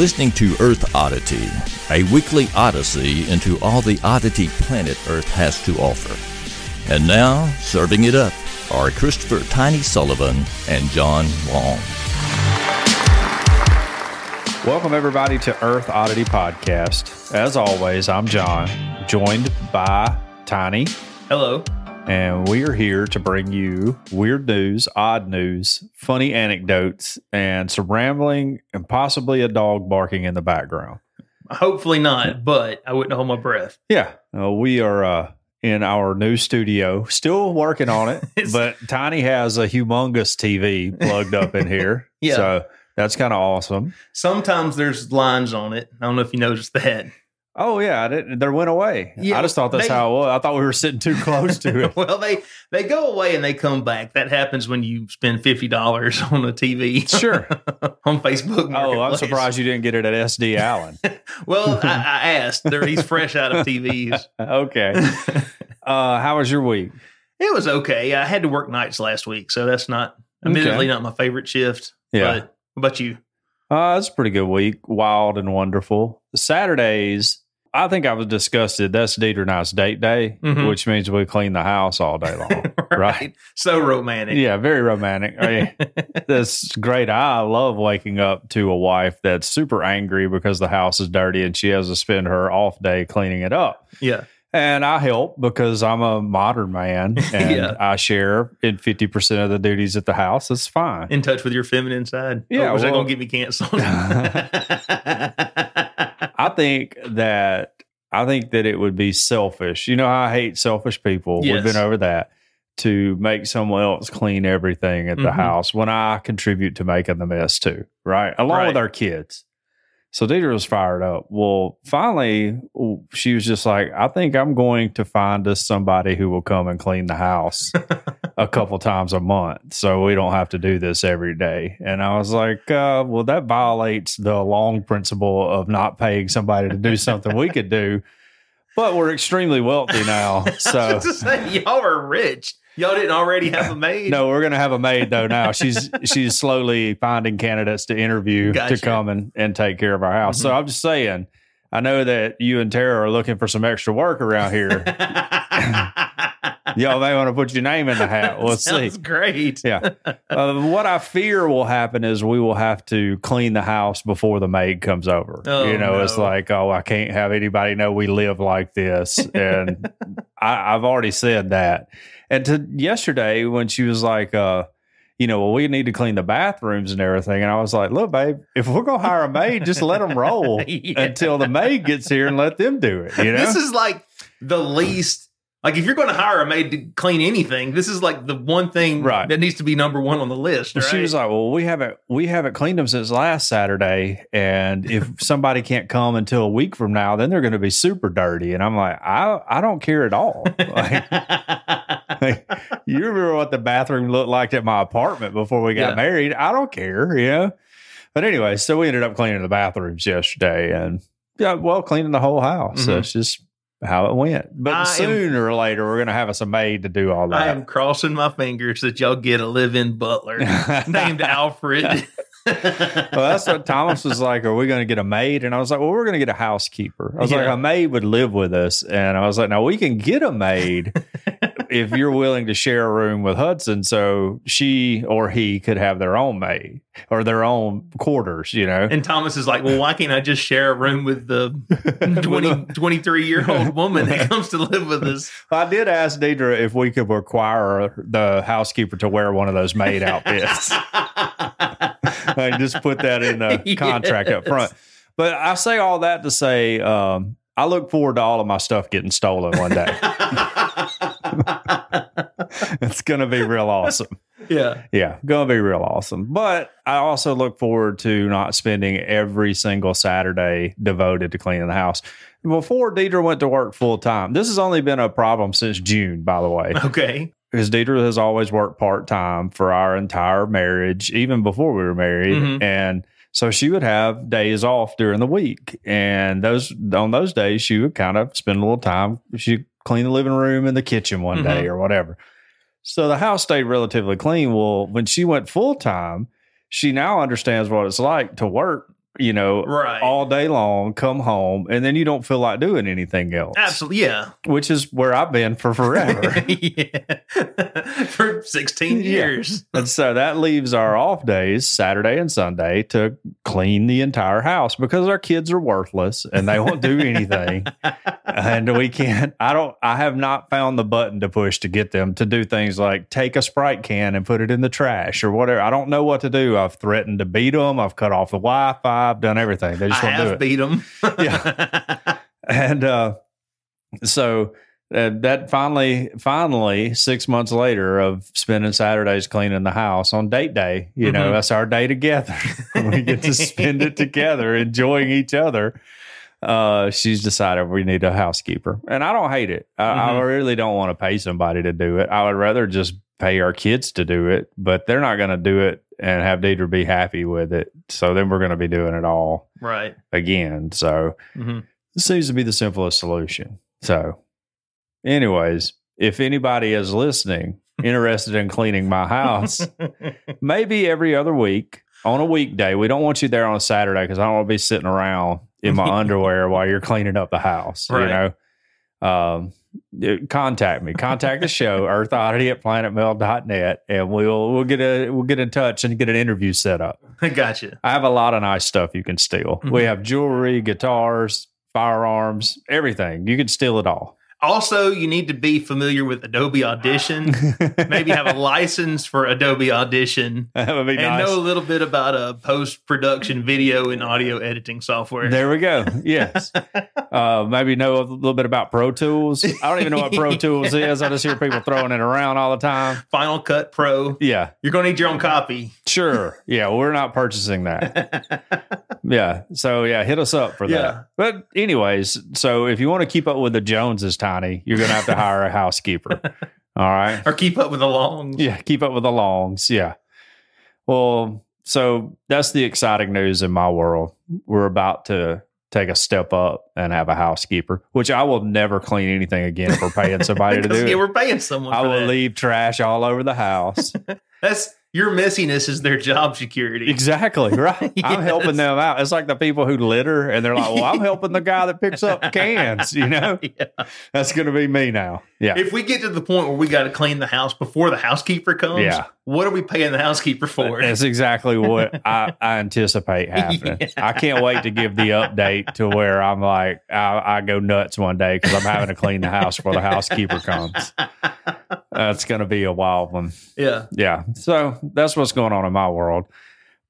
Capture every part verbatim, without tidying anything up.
listening to Earth Oddity, a weekly odyssey into all the oddity planet Earth has to offer. And now, serving it up are Christopher Tiny Sullivan and John Wong. Welcome, everybody, to Earth Oddity Podcast. As always, I'm John, joined by Tiny. Hello. And we are here to bring you weird news, odd news, funny anecdotes, and some rambling, and possibly a dog barking in the background. Hopefully not, but I wouldn't hold my breath. Yeah. Uh, we are uh, in our new studio, still working on it, but Tiny has a humongous T V plugged up in here. Yeah. So that's kind of awesome. Sometimes there's lines on it. I don't know if you noticed that. Oh, yeah. I didn't, they went away. Yeah, I just thought that's they, how it was. I thought we were sitting too close to it. Well, they, they go away and they come back. That happens when you spend fifty dollars on a T V. Sure. On Facebook Marketplace. Oh, I'm surprised you didn't get it at S D Allen. Well, I, I asked. There, he's fresh out of T Vs. Okay. Uh, how was your week? It was okay. I had to work nights last week, so that's not, admittedly, okay. not my favorite shift. Yeah. But what about you? Uh, it's a pretty good week. Wild and wonderful. Saturdays, I think I was disgusted. That's Deirdre and I's date day, mm-hmm. which means we clean the house all day long. right. right? So romantic. Yeah, very romantic. I mean, that's great. I love waking up to a wife that's super angry because the house is dirty and she has to spend her off day cleaning it up. Yeah. And I help because I'm a modern man and yeah. I share in fifty percent of the duties at the house. That's fine. In touch with your feminine side. Yeah. Oh, was well, that going to get me canceled? I think that I think that it would be selfish. You know, I hate selfish people. Yes. We've been over that. To make someone else clean everything at the mm-hmm. house when I contribute to making the mess too. Right. Along right. with our kids. So Deirdre was fired up. Well, finally, she was just like, I think I'm going to find us somebody who will come and clean the house a couple times a month so we don't have to do this every day. And I was like, uh, well, that violates the long principle of not paying somebody to do something we could do. But we're extremely wealthy now. So say, y'all are rich. Y'all didn't already have a maid? No, we're going to have a maid, though, now. She's she's slowly finding candidates to interview gotcha. to come and, and take care of our house. Mm-hmm. So I'm just saying, I know that you and Tara are looking for some extra work around here. Y'all may want to put your name in the hat. We'll Sounds see. Sounds great. Yeah. Uh, what I fear will happen is we will have to clean the house before the maid comes over. Oh, you know, no. It's like, oh, I can't have anybody know we live like this. And I, I've already said that. And to yesterday when she was like, uh, you know, well, we need to clean the bathrooms and everything. And I was like, look, babe, if we're going to hire a maid, just let them roll yeah. until the maid gets here and let them do it. You know? This is like the least... Like, if you're going to hire a maid to clean anything, this is like the one thing right. that needs to be number one on the list. Right? Well, she was like, well, we haven't we haven't cleaned them since last Saturday. And if somebody can't come until a week from now, then they're going to be super dirty. And I'm like, I I don't care at all. Like, like, you remember what the bathroom looked like at my apartment before we got yeah. married? I don't care. You know? But anyway, so we ended up cleaning the bathrooms yesterday and, yeah, well, cleaning the whole house. Mm-hmm. So it's just... how it went. But I sooner am, or later, we're going to have us a maid to do all that. I am crossing my fingers that y'all get a live-in butler named Alfred. Well, that's what Thomas was like, are we going to get a maid? And I was like, well, we're going to get a housekeeper. I was yeah. like, a maid would live with us. And I was like, now we can get a maid if you're willing to share a room with Hudson. So she or he could have their own maid or their own quarters, you know? And Thomas is like, well, why can't I just share a room with the twenty, twenty-three-year-old woman that comes to live with us? I did ask Deirdre if we could require the housekeeper to wear one of those maid outfits. I just put that in the contract yes. up front. But I say all that to say, um, I look forward to all of my stuff getting stolen one day. It's going to be real awesome. Yeah. Yeah. Going to be real awesome. But I also look forward to not spending every single Saturday devoted to cleaning the house. Before Deirdre went to work full time, this has only been a problem since June, by the way. Okay. Because Deirdre has always worked part-time for our entire marriage, even before we were married. Mm-hmm. And so she would have days off during the week. And those on those days, she would kind of spend a little time. She'd clean the living room and the kitchen one mm-hmm. day or whatever. So the house stayed relatively clean. Well, when she went full-time, she now understands what it's like to work you know, right. all day long, come home, and then you don't feel like doing anything else. Absolutely, yeah. Which is where I've been for forever. yeah. For sixteen years. Yeah. And so that leaves our off days, Saturday and Sunday, to clean the entire house because our kids are worthless and they won't do anything. And we can't, I don't, I have not found the button to push to get them to do things like take a Sprite can and put it in the trash or whatever. I don't know what to do. I've threatened to beat them. I've cut off the Wi-Fi. I've done everything. They just I won't have do it. Beat them. yeah. And uh, so uh, that finally, finally, six months later of spending Saturdays cleaning the house on date day, you mm-hmm. know, that's our day together. We get to spend it together, enjoying each other. Uh, she's decided we need a housekeeper. And I don't hate it. I, mm-hmm. I really don't want to pay somebody to do it. I would rather just pay our kids to do it, but they're not going to do it and have Deirdre be happy with it. So then we're going to be doing it all right again. So mm-hmm. this seems to be the simplest solution. So anyways, if anybody is listening, interested in cleaning my house, maybe every other week on a weekday. We don't want you there on a Saturday because I don't want to be sitting around in my underwear while you're cleaning up the house, right. you know, um, contact me, contact the show Earth Oddity at planet mail dot net, and we'll we'll get a we'll get in touch and get an interview set up. Gotcha. I have a lot of nice stuff you can steal. Mm-hmm. We have jewelry, guitars, firearms, everything. You can steal it all. Also, you need to be familiar with Adobe Audition. Maybe have a license for Adobe Audition. That would be and nice. And know a little bit about a post-production video and audio editing software. There we go. Yes. uh, maybe know a little bit about Pro Tools. I don't even know what Pro Tools is. I just hear people throwing it around all the time. Final Cut Pro. Yeah. You're going to need your own copy. Sure. Yeah, well, we're not purchasing that. yeah. So, yeah, hit us up for yeah. that. But anyways, so if you want to keep up with the Joneses time, you're going to have to hire a housekeeper. All right. Or keep up with the longs. Yeah. Keep up with the longs. Yeah. Well, so that's the exciting news in my world. We're about to take a step up and have a housekeeper, which I will never clean anything again if we're paying somebody to do yeah, it. We're paying someone. I for will that. leave trash all over the house. That's your messiness is their job security. Exactly. Right. yes. I'm helping them out. It's like the people who litter and they're like, well, I'm helping the guy that picks up cans, you know, yeah. that's going to be me now. Yeah. If we get to the point where we got to clean the house before the housekeeper comes, yeah. what are we paying the housekeeper for? That's exactly what I, I anticipate happening. yeah. I can't wait to give the update to where I'm like, I, I go nuts one day because I'm having to clean the house before the housekeeper comes. That's uh, going to be a wild one. Yeah. Yeah. So that's what's going on in my world.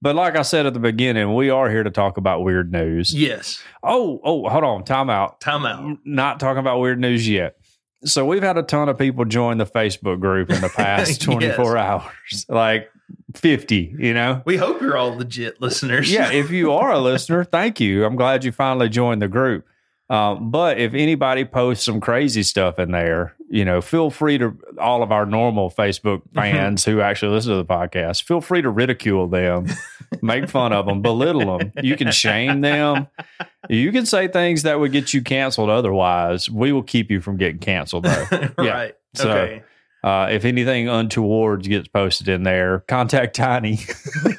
But like I said at the beginning, we are here to talk about weird news. Yes. Oh, oh, hold on. Time out. Time out. Not talking about weird news yet. So we've had a ton of people join the Facebook group in the past twenty-four yes. hours, like fifty, you know? We hope you're all legit listeners. yeah. If you are a listener, thank you. I'm glad you finally joined the group. Um, but if anybody posts some crazy stuff in there, you know, feel free to all of our normal Facebook fans mm-hmm. who actually listen to the podcast, feel free to ridicule them, make fun of them, belittle them. You can shame them. You can say things that would get you canceled. Otherwise, we will keep you from getting canceled, though. right. Yeah. So, okay. Uh, if anything untoward gets posted in there, contact Tiny.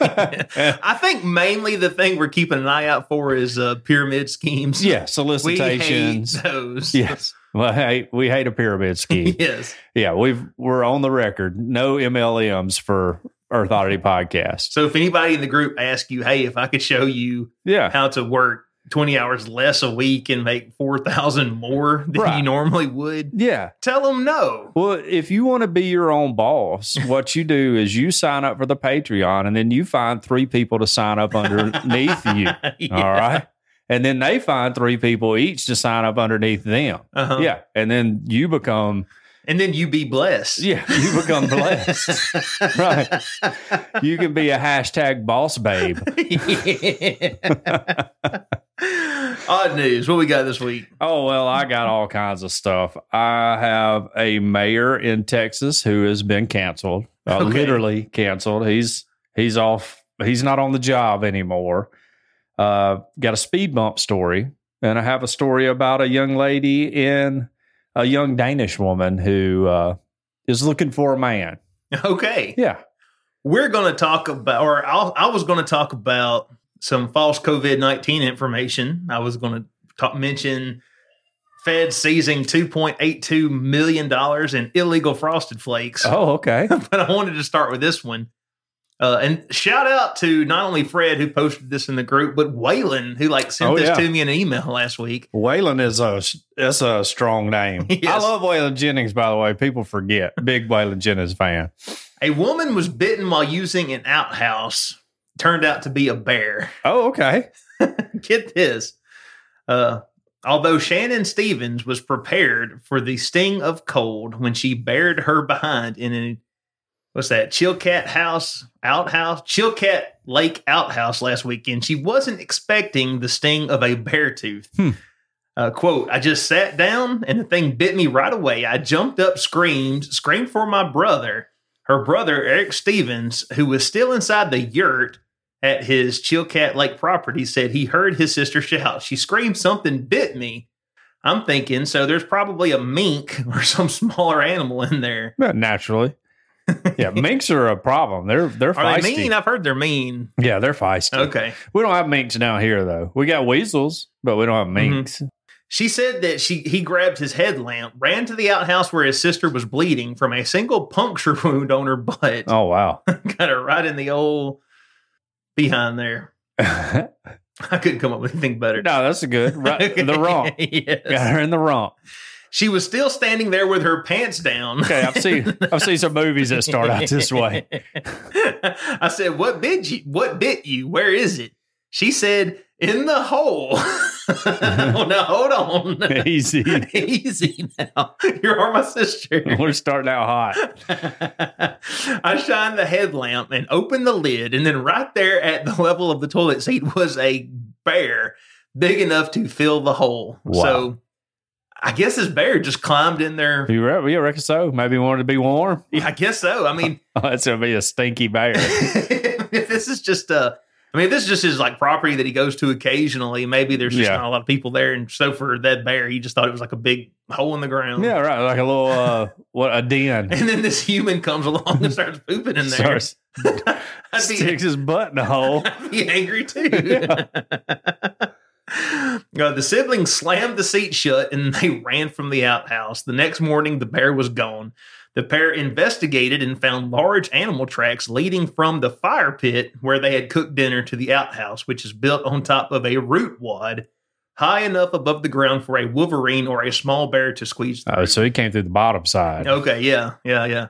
I think mainly the thing we're keeping an eye out for is uh, pyramid schemes. Yeah, solicitations. We hate those. Yes. Well, hey, we hate a pyramid scheme. yes. Yeah, we've, we're on the record. No M L Ms for Earth Oddity Podcast. So if anybody in the group asks you, hey, if I could show you yeah. how to work twenty hours less a week and make four thousand more than right. you normally would. Yeah. Tell them no. Well, if you want to be your own boss, what you do is you sign up for the Patreon and then you find three people to sign up underneath you. Yeah. All right. And then they find three people each to sign up underneath them. Uh-huh. Yeah. And then you become... And then you be blessed. Yeah, you become blessed. right. You can be a hashtag boss babe. Odd news. What we got this week? Oh, well, I got all kinds of stuff. I have a mayor in Texas who has been canceled, uh, okay. literally canceled. He's he's off. He's not on the job anymore. Uh, got a speed bump story. And I have a story about a young lady in... a young Danish woman who uh, is looking for a man. Okay. Yeah. We're going to talk about, or I'll, I was going to talk about some false COVID nineteen information. I was going to mention Fed seizing two point eight two million dollars in illegal Frosted Flakes. Oh, okay. But I wanted to start with this one. Uh, and shout out to not only Fred, who posted this in the group, but Waylon, who like sent oh, this yeah. to me in an email last week. Waylon is a, that's a strong name. Yes. I love Waylon Jennings, by the way. People forget. Big Waylon Jennings fan. A woman was bitten while using an outhouse. Turned out to be a bear. Oh, okay. Get this. Uh, although Shannon Stevens was prepared for the sting of cold when she bared her behind in a What's that? Chilkat House outhouse, Chilkat Lake outhouse last weekend. She wasn't expecting the sting of a bear tooth. Hmm. Uh, quote, I just sat down and the thing bit me right away. I jumped up, screamed, screamed for my brother. Her brother, Eric Stevens, who was still inside the yurt at his Chilkat Lake property, said he heard his sister shout. She screamed, something bit me. I'm thinking, so there's probably a mink or some smaller animal in there. Not naturally. Yeah, minks are a problem. They're they're feisty. Are they mean? I've heard they're mean. Yeah, they're feisty. Okay. We don't have minks down here, though. We got weasels, but we don't have minks. Mm-hmm. She said that she he grabbed his headlamp, ran to the outhouse where his sister was bleeding from a single puncture wound on her butt. Oh, wow. Got her right in the old behind there. I couldn't come up with anything better. No, that's good. Right, okay. The rump. Yes. Got her in the rump. She was still standing there with her pants down. Okay, I've seen I've seen some movies that start out this way. I said, "What bit you? What bit you? Where is it?" She said, "In the hole." Oh, now hold on, easy, easy. Now you are my sister. We're starting out hot. I shined the headlamp and opened the lid, and then right there at the level of the toilet seat was a bear big enough to fill the hole. Wow. So. I guess this bear just climbed in there. You right? Yeah, I reckon so. Maybe wanted to be warm. Yeah, I guess so. I mean, oh, that's gonna be a stinky bear. If this is just a, I mean, if this is just his like property that he goes to occasionally. Maybe there's just yeah. not a lot of people there, and so for that bear, he just thought it was like a big hole in the ground. Yeah, right, like a little uh, what a den. And then this human comes along and starts pooping in there. Starts, I'd be, sticks his butt in the hole. I'd be angry too. Yeah. Uh, the siblings slammed the seat shut and they ran from the outhouse. The next morning, the bear was gone. The pair investigated and found large animal tracks leading from the fire pit where they had cooked dinner to the outhouse, which is built on top of a root wad high enough above the ground for a wolverine or a small bear to squeeze through. Oh, so he came through the bottom side. Okay, yeah, yeah, yeah.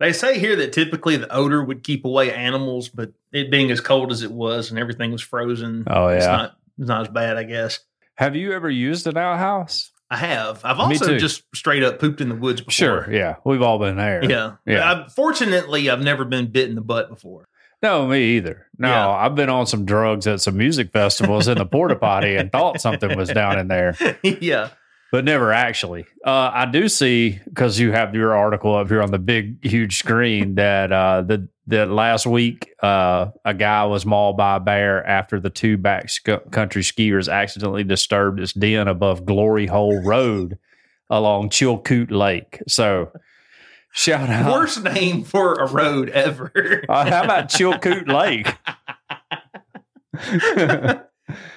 They say here that typically the odor would keep away animals, but it being as cold as it was and everything was frozen, oh, yeah. it's not... It's not as bad, I guess. Have you ever used an outhouse? I have. I've also just straight up pooped in the woods before. Sure, yeah. We've all been there. Yeah. yeah. I've, fortunately, I've never been bit in the butt before. No, me either. No, yeah. I've been on some drugs at some music festivals in the porta potty and thought something was down in there. Yeah. But never actually. Uh, I do see, because you have your article up here on the big, huge screen, that uh, the that last week uh, a guy was mauled by a bear after the two backcountry skiers accidentally disturbed its den above Glory Hole Road along Chilcoot Lake. So, shout out. Worst name for a road ever. uh, how about Chilcoot Lake?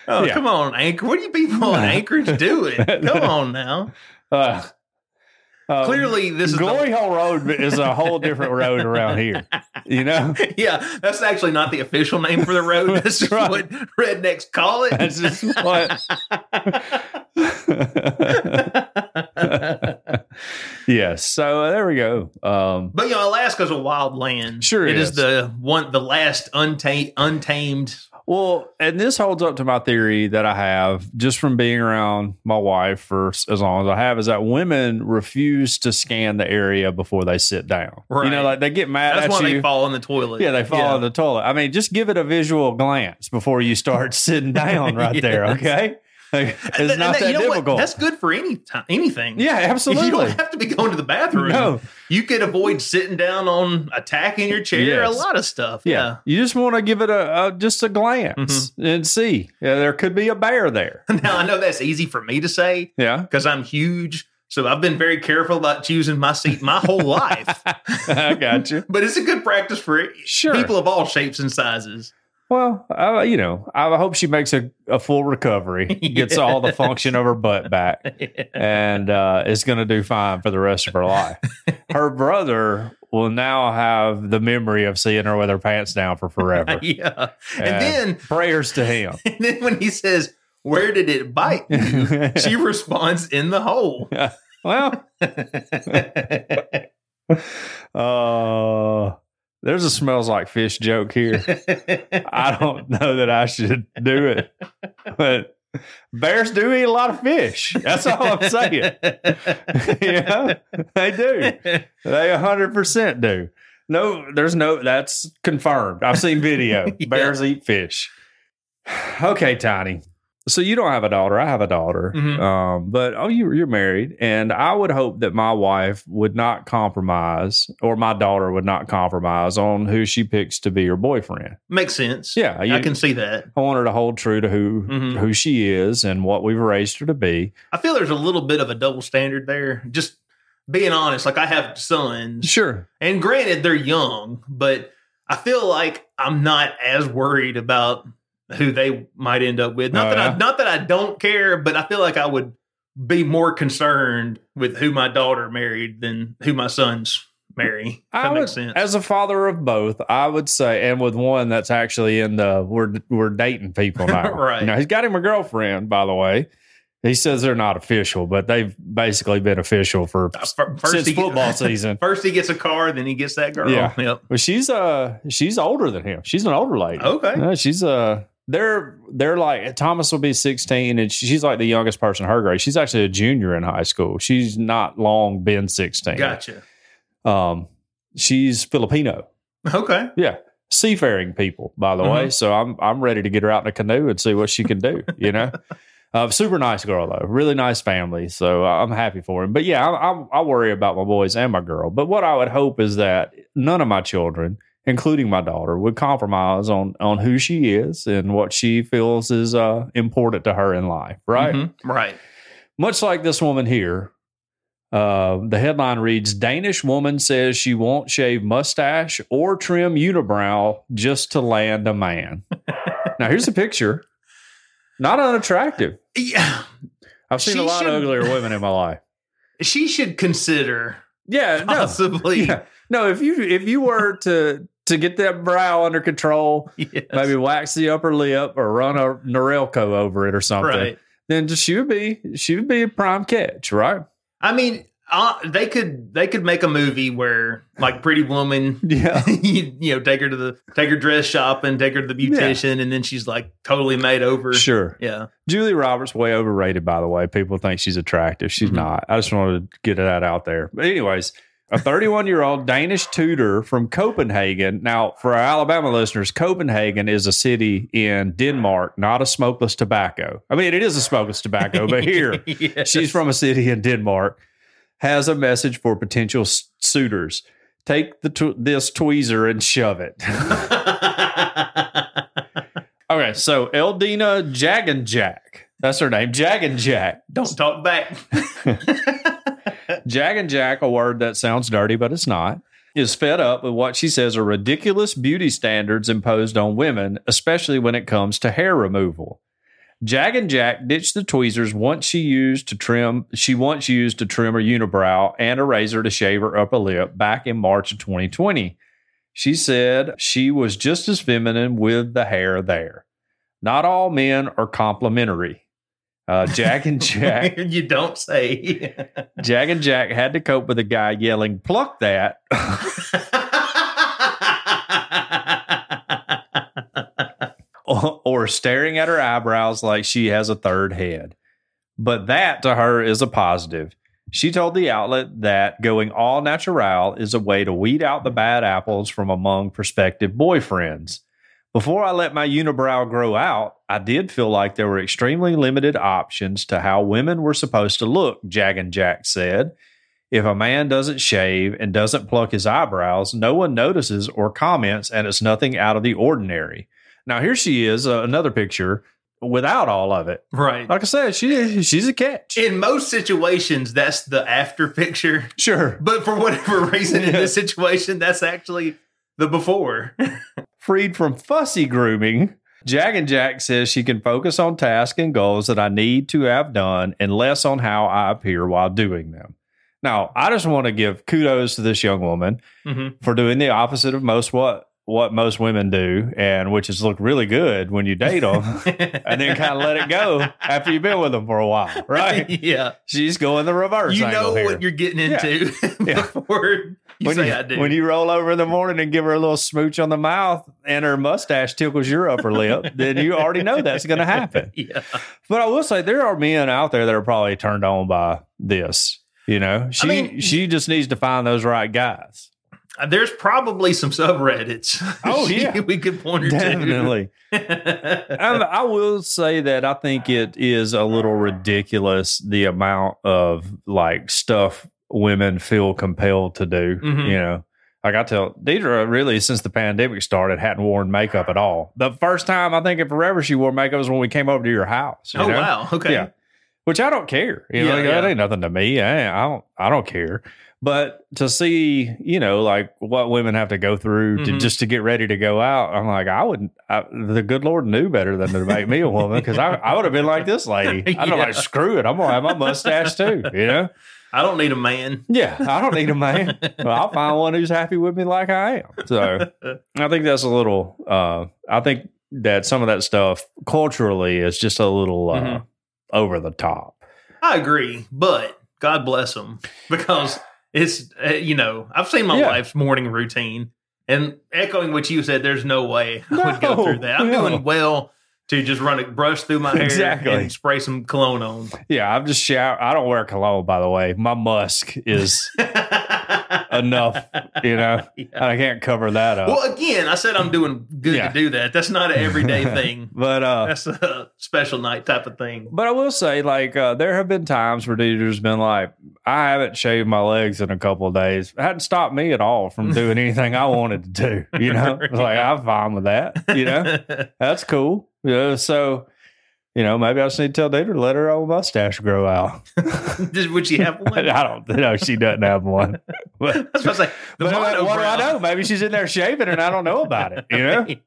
Oh, yeah. Come on, Anchorage. What are you people in Anchorage doing? Come on now. Uh, um, Clearly, this is... Glory the- Hole Road is a whole different road around here, you know? Yeah, that's actually not the official name for the road. That's, that's just right. What rednecks call it. That's just what... Yes, so uh, there we go. Um, but, you know, Alaska's a wild land. Sure it is. It is the, one, the last unta- untamed... Well, and this holds up to my theory that I have just from being around my wife for as long as I have, is that women refuse to scan the area before they sit down. Right. You know, like they get mad That's at you. That's when they fall in the toilet. Yeah, they fall yeah. in the toilet. I mean, just give it a visual glance before you start sitting down right yes. there, okay? Like, it's and not that, that you know difficult. What? That's good for any time, anything. Yeah, absolutely. You don't have to be going to the bathroom. No. You could avoid sitting down on a tack in your chair, yes. a lot of stuff. Yeah. yeah. You just want to give it a, a just a glance mm-hmm. and see. Yeah, there could be a bear there. Now, I know that's easy for me to say. Yeah. Because I'm huge. So I've been very careful about choosing my seat my whole life. I got you. But it's a good practice for sure. people of all shapes and sizes. Well, uh, you know, I hope she makes a, a full recovery, gets yeah. all the function of her butt back, yeah. and uh, is going to do fine for the rest of her life. Her brother will now have the memory of seeing her with her pants down for forever. yeah. And, and then prayers to him. And then when he says, "Where did it bite you?" she responds, "In the hole." Yeah. Well, uh, there's a smells like fish joke here. I don't know that I should do it, but bears do eat a lot of fish. That's all I'm saying. Yeah, they do. They one hundred percent do. No, there's no, that's confirmed. I've seen video. yeah. Bears eat fish. Okay, Tiny. So you don't have a daughter. I have a daughter, mm-hmm. um, but oh, you, you're married. And I would hope that my wife would not compromise, or my daughter would not compromise on who she picks to be her boyfriend. Makes sense. Yeah. You, I can see that. I want her to hold true to who, mm-hmm. who she is and what we've raised her to be. I feel there's a little bit of a double standard there. Just being honest, like I have sons. Sure. And granted, they're young, but I feel like I'm not as worried about who they might end up with. Not oh, that yeah. I, not that I don't care, but I feel like I would be more concerned with who my daughter married than who my sons marry. If that would, makes sense. As a father of both, I would say, and with one that's actually in the we're we're dating people now. Right. You know, he's got him a girlfriend, by the way. He says they're not official, but they've basically been official for first since football gets, season. First he gets a car, then he gets that girl. Yeah. Yep. Well, she's uh she's older than him. She's an older lady. Okay. Uh, she's a uh, They're they're like Thomas will be sixteen, and she's like the youngest person in her grade. She's actually a junior in high school. She's not long been sixteen. Gotcha. Um, she's Filipino. Okay. Yeah, seafaring people, by the mm-hmm. way. So I'm I'm ready to get her out in a canoe and see what she can do. You know, uh, super nice girl though. Really nice family. So I'm happy for him. But yeah, I, I, I worry about my boys and my girl. But what I would hope is that none of my children, including my daughter, would compromise on, on who she is and what she feels is uh, important to her in life, right? Mm-hmm. Right. Much like this woman here, uh, the headline reads, "Danish woman says she won't shave mustache or trim unibrow just to land a man." Now, here's a picture. Not unattractive. Yeah. I've seen she a lot should, of uglier women in my life. She should consider... Yeah, possibly. No, yeah. no, if you if you were to to get that brow under control, yes. maybe wax the upper lip or run a Norelco over it or something, right. then just, she would be she would be a prime catch, right? I mean, uh, they could they could make a movie where like Pretty Woman, yeah, you, you know, take her to the take her dress shop and take her to the beautician, yeah. and then she's like totally made over. Sure, yeah. Julie Roberts, way overrated, by the way. People think she's attractive. She's mm-hmm. not. I just wanted to get that out there. But anyways, a thirty-one-year-old Danish tutor from Copenhagen. Now, for our Alabama listeners, Copenhagen is a city in Denmark, not a smokeless tobacco. I mean, it is a smokeless tobacco, but here, yes. she's from a city in Denmark, has a message for potential s- suitors. Take the tw- this tweezer and shove it. Okay, so Eldina Jagenjak. That's her name, Jagenjak. Don't talk back. Jagenjak, a word that sounds dirty, but it's not, is fed up with what she says are ridiculous beauty standards imposed on women, especially when it comes to hair removal. Jagenjak ditched the tweezers once she used to trim. She once used to trim her unibrow and a razor to shave her upper lip back in March of twenty twenty. She said she was just as feminine with the hair there. Not all men are complimentary. Uh, Jagenjak, you don't say. Jagenjak had to cope with a guy yelling, "Pluck that." Or, or staring at her eyebrows like she has a third head. But that to her is a positive. She told the outlet that going all natural is a way to weed out the bad apples from among prospective boyfriends. "Before I let my unibrow grow out, I did feel like there were extremely limited options to how women were supposed to look," Jagenjak said. "If a man doesn't shave and doesn't pluck his eyebrows, no one notices or comments, and it's nothing out of the ordinary." Now, here she is, uh, another picture without all of it. Right. Like I said, she she's a catch. In most situations, that's the after picture. Sure. But for whatever reason, yeah. in this situation, that's actually the before. freed from fussy grooming, Jagenjak says she can focus on tasks and goals that I need to have done and less on how I appear while doing them. Now, I just want to give kudos to this young woman mm-hmm. for doing the opposite of most what what most women do, and which is look really good when you date them and then kind of let it go after you've been with them for a while, right? Yeah. She's going the reverse You know here. What you're getting into yeah. before you when say you, I do. When you roll over in the morning and give her a little smooch on the mouth and her mustache tickles your upper lip, then you already know that's going to happen. Yeah. But I will say there are men out there that are probably turned on by this. You know, she I mean, she just needs to find those right guys. There's probably some subreddits. Oh, yeah. We could point her Definitely. to. Definitely. I will say that I think it is a little ridiculous the amount of, like, stuff women feel compelled to do, mm-hmm. you know. Like I tell Deirdre, really, since the pandemic started, hadn't worn makeup at all. The first time, I think, in forever she wore makeup was when we came over to your house. You oh, know? Wow. Okay. Yeah. Which I don't care. You yeah, know, like, yeah. that ain't nothing to me. I, I don't I don't care. But to see, you know, like what women have to go through mm-hmm. to, just to get ready to go out, I'm like, I wouldn't, I, the good Lord knew better than to make me a woman because I, I would have been like this lady. I'd yeah. like, screw it. I'm going to have my mustache too, you know? I don't need a man. Yeah, I don't need a man. Well, I'll find one who's happy with me like I am. So I think that's a little, uh, I think that some of that stuff culturally is just a little uh, mm-hmm. over the top. I agree, but God bless them because... It's, uh, you know, I've seen my yeah. wife's morning routine and echoing what you said, there's no way I no, would go through that. I'm no. doing well to just run a brush through my hair exactly. and spray some cologne on. Yeah, I'm just shower. I don't wear cologne, by the way. My musk is enough, you know, yeah. I can't cover that up. Well, again, I said I'm doing good yeah. to do that. That's not an everyday thing, but uh, that's a special night type of thing. But I will say, like, uh, there have been times where Deirdre's been like, I haven't shaved my legs in a couple of days. It hadn't stopped me at all from doing anything I wanted to do, you know, yeah. like, I'm fine with that, you know, that's cool. You know, so, you know, maybe I just need to tell Deirdre to let her old mustache grow out. Would she have one? I don't know. She doesn't have one. But, I was about to say, the but like, what do I know? Maybe she's in there shaving and I don't know about it. You know? I mean,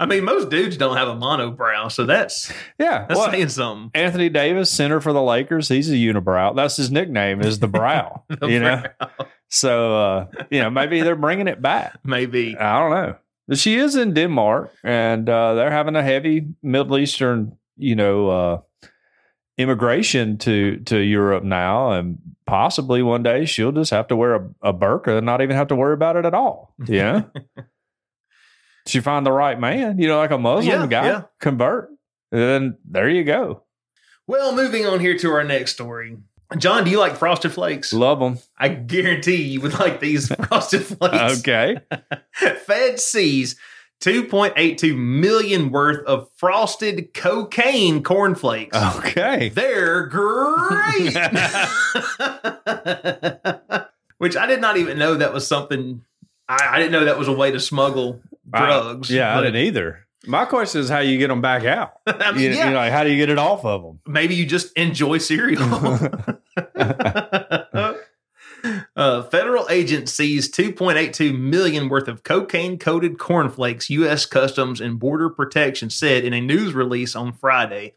I mean most dudes don't have a monobrow, so that's yeah, that's well, saying something. Anthony Davis, center for the Lakers, he's a unibrow. That's his nickname is the brow. the you brow. know? So, uh, you know, maybe they're bringing it back. Maybe. I don't know. But she is in Denmark, and uh, they're having a heavy Middle Eastern you know, uh, immigration to, to Europe now. And possibly one day she'll just have to wear a, a burqa and not even have to worry about it at all. Yeah. She find the right man, you know, like a Muslim yeah, guy yeah. convert. And then there you go. Well, moving on here to our next story. John, do you like Frosted Flakes? Love them. I guarantee you would like these Frosted Flakes. Okay. Fed sees two point eight two million worth of frosted cocaine cornflakes. Okay. They're great. Which I did not even know that was something. I, I didn't know that was a way to smuggle drugs. I, yeah, but I didn't either. My question is how you get them back out. I mean, you, yeah. you know, like, how do you get it off of them? Maybe you just enjoy cereal. Uh, federal agents seized two point eight two million worth of cocaine-coated cornflakes, U S Customs and Border Protection said in a news release on Friday.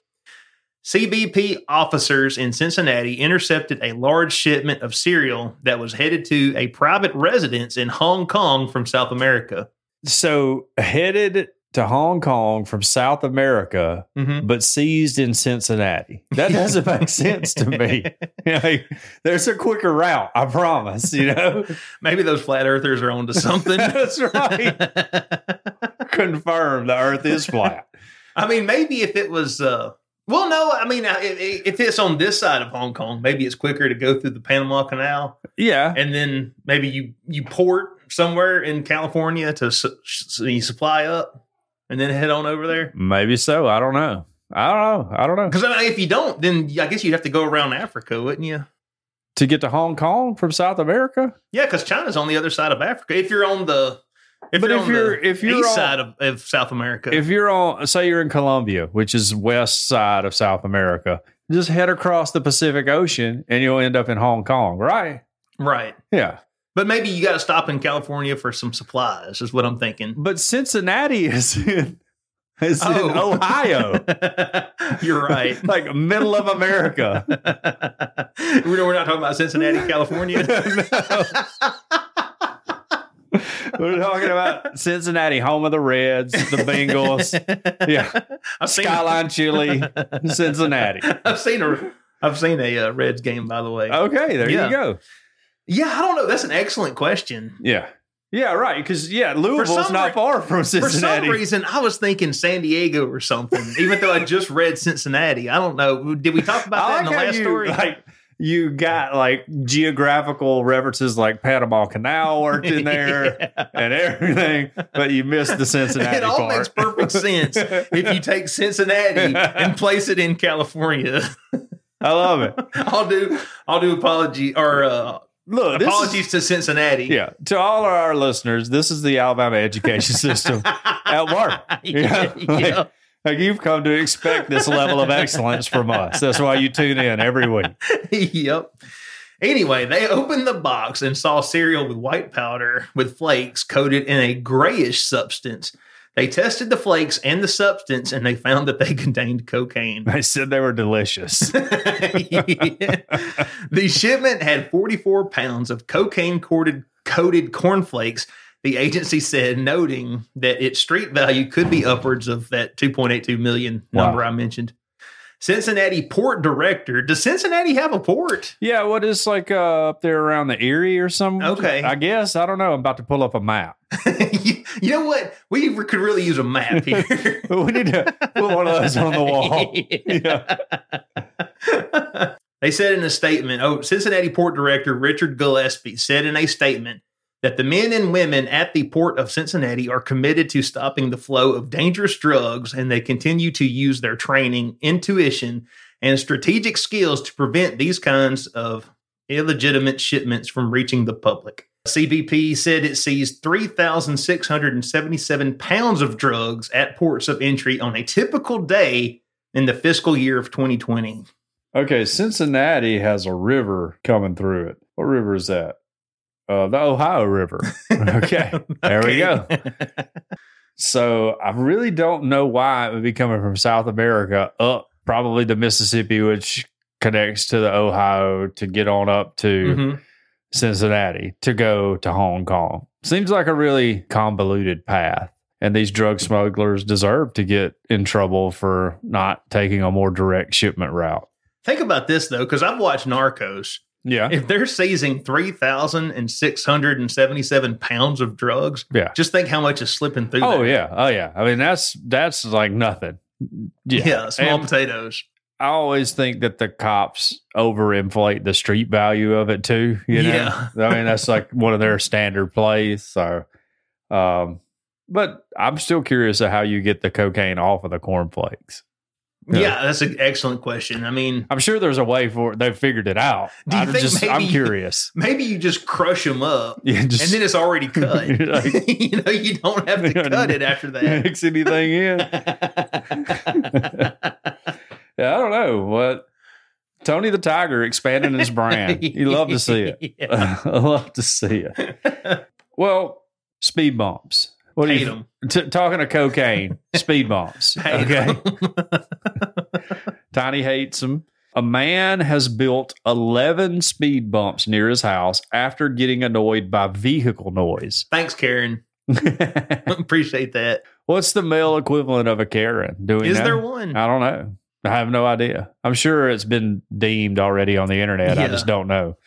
C B P officers in Cincinnati intercepted a large shipment of cereal that was headed to a private residence in Hong Kong from South America. So headed to Hong Kong from South America, mm-hmm. but seized in Cincinnati. That doesn't make sense to me. You know, like, there's a quicker route, I promise, you know? Maybe those flat earthers are onto something. That's right. Confirm the earth is flat. I mean, maybe if it was, uh, well, no, I mean, if, if it's on this side of Hong Kong, maybe it's quicker to go through the Panama Canal. Yeah. And then maybe you, you port somewhere in California to su- su- supply up. And then head on over there? Maybe so. I don't know. I don't know. I don't know. Because I mean, if you don't, then I guess you'd have to go around Africa, wouldn't you? To get to Hong Kong from South America? Yeah, because China's on the other side of Africa. If you're on the, if but you're if on you're, the if you're east on, side of, of South America. If you're on, say you're in Colombia, which is west side of South America, just head across the Pacific Ocean and you'll end up in Hong Kong, right? Right. Yeah. But maybe you got to stop in California for some supplies is what I'm thinking. But Cincinnati is in, is oh. in Ohio. You're right. Like middle of America. We're not talking about Cincinnati, California. We're talking about Cincinnati, home of the Reds, the Bengals. Yeah. I've Skyline Chili, Cincinnati. I've seen a, I've seen a uh, Reds game, by the way. Okay, there yeah. you go. Yeah, I don't know. That's an excellent question. Yeah. Yeah, right. Because, yeah, Louisville's not re- far from Cincinnati. For some reason, I was thinking San Diego or something, even though I just read Cincinnati. I don't know. Did we talk about that like in the last you, story? Like, you got, like, geographical references like Panama Canal worked in there yeah. and everything, but you missed the Cincinnati part. It all part. makes perfect sense if you take Cincinnati and place it in California. I love it. I'll do I'll do apology or uh Look, apologies is, to Cincinnati. Yeah. To all our listeners, this is the Alabama education system at work. Yeah, yeah. Like, like you've come to expect this level of excellence from us. That's why you tune in every week. Yep. Anyway, they opened the box and saw cereal with white powder with flakes coated in a grayish substance. They tested the flakes and the substance, and they found that they contained cocaine. They said they were delicious. yeah. The shipment had forty-four pounds of cocaine-coated coated cornflakes, the agency said, noting that its street value could be upwards of that two point eight two million dollars number wow. I mentioned. Cincinnati Port Director. Does Cincinnati have a port? Yeah, what is like uh, up there around the Erie or something? Okay. I guess. I don't know. I'm about to pull up a map. you, you know what? We could really use a map here. We need to put one of those on the wall. Yeah. Yeah. They said in a statement, oh, Cincinnati Port Director Richard Gillespie said in a statement that the men and women at the Port of Cincinnati are committed to stopping the flow of dangerous drugs, and they continue to use their training, intuition, and strategic skills to prevent these kinds of illegitimate shipments from reaching the public. C B P said it seized three thousand six hundred seventy-seven pounds of drugs at ports of entry on a typical day in the fiscal year of twenty twenty. Okay, Cincinnati has a river coming through it. What river is that? Uh, the Ohio River. Okay. okay. There we go. So I really don't know why it would be coming from South America up probably to Mississippi, which connects to the Ohio to get on up to mm-hmm. Cincinnati to go to Hong Kong. Seems like a really convoluted path. And these drug smugglers deserve to get in trouble for not taking a more direct shipment route. Think about this, though, because I've watched Narcos. Yeah. If they're seizing three thousand six hundred seventy-seven pounds of drugs, yeah. just think how much is slipping through Oh, there. yeah. Oh, yeah. I mean, that's that's like nothing. Yeah. yeah small and potatoes. I always think that the cops overinflate the street value of it, too. You know? Yeah. I mean, that's like one of their standard plays. So, um, but I'm still curious of how you get the cocaine off of the cornflakes. No. Yeah, that's an excellent question. I mean, I'm sure there's a way for it. They've figured it out. Do you I'm think just, maybe I'm curious. You, maybe you just crush them up yeah, just, and then it's already cut. Like, you know, you don't have to cut it after that. Mix anything in. yeah, I don't know what Tony the Tiger expanding his brand. You love to see it. Yeah. I love to see it. Well, speed bumps. What Hate do you t- talking to cocaine? Speed bumps. Okay. Tiny hates them. A man has built eleven speed bumps near his house after getting annoyed by vehicle noise. Thanks, Karen. Appreciate that. What's the male equivalent of a Karen? Do we Is know? there one? I don't know. I have no idea. I'm sure it's been deemed already on the internet. Yeah. I just don't know.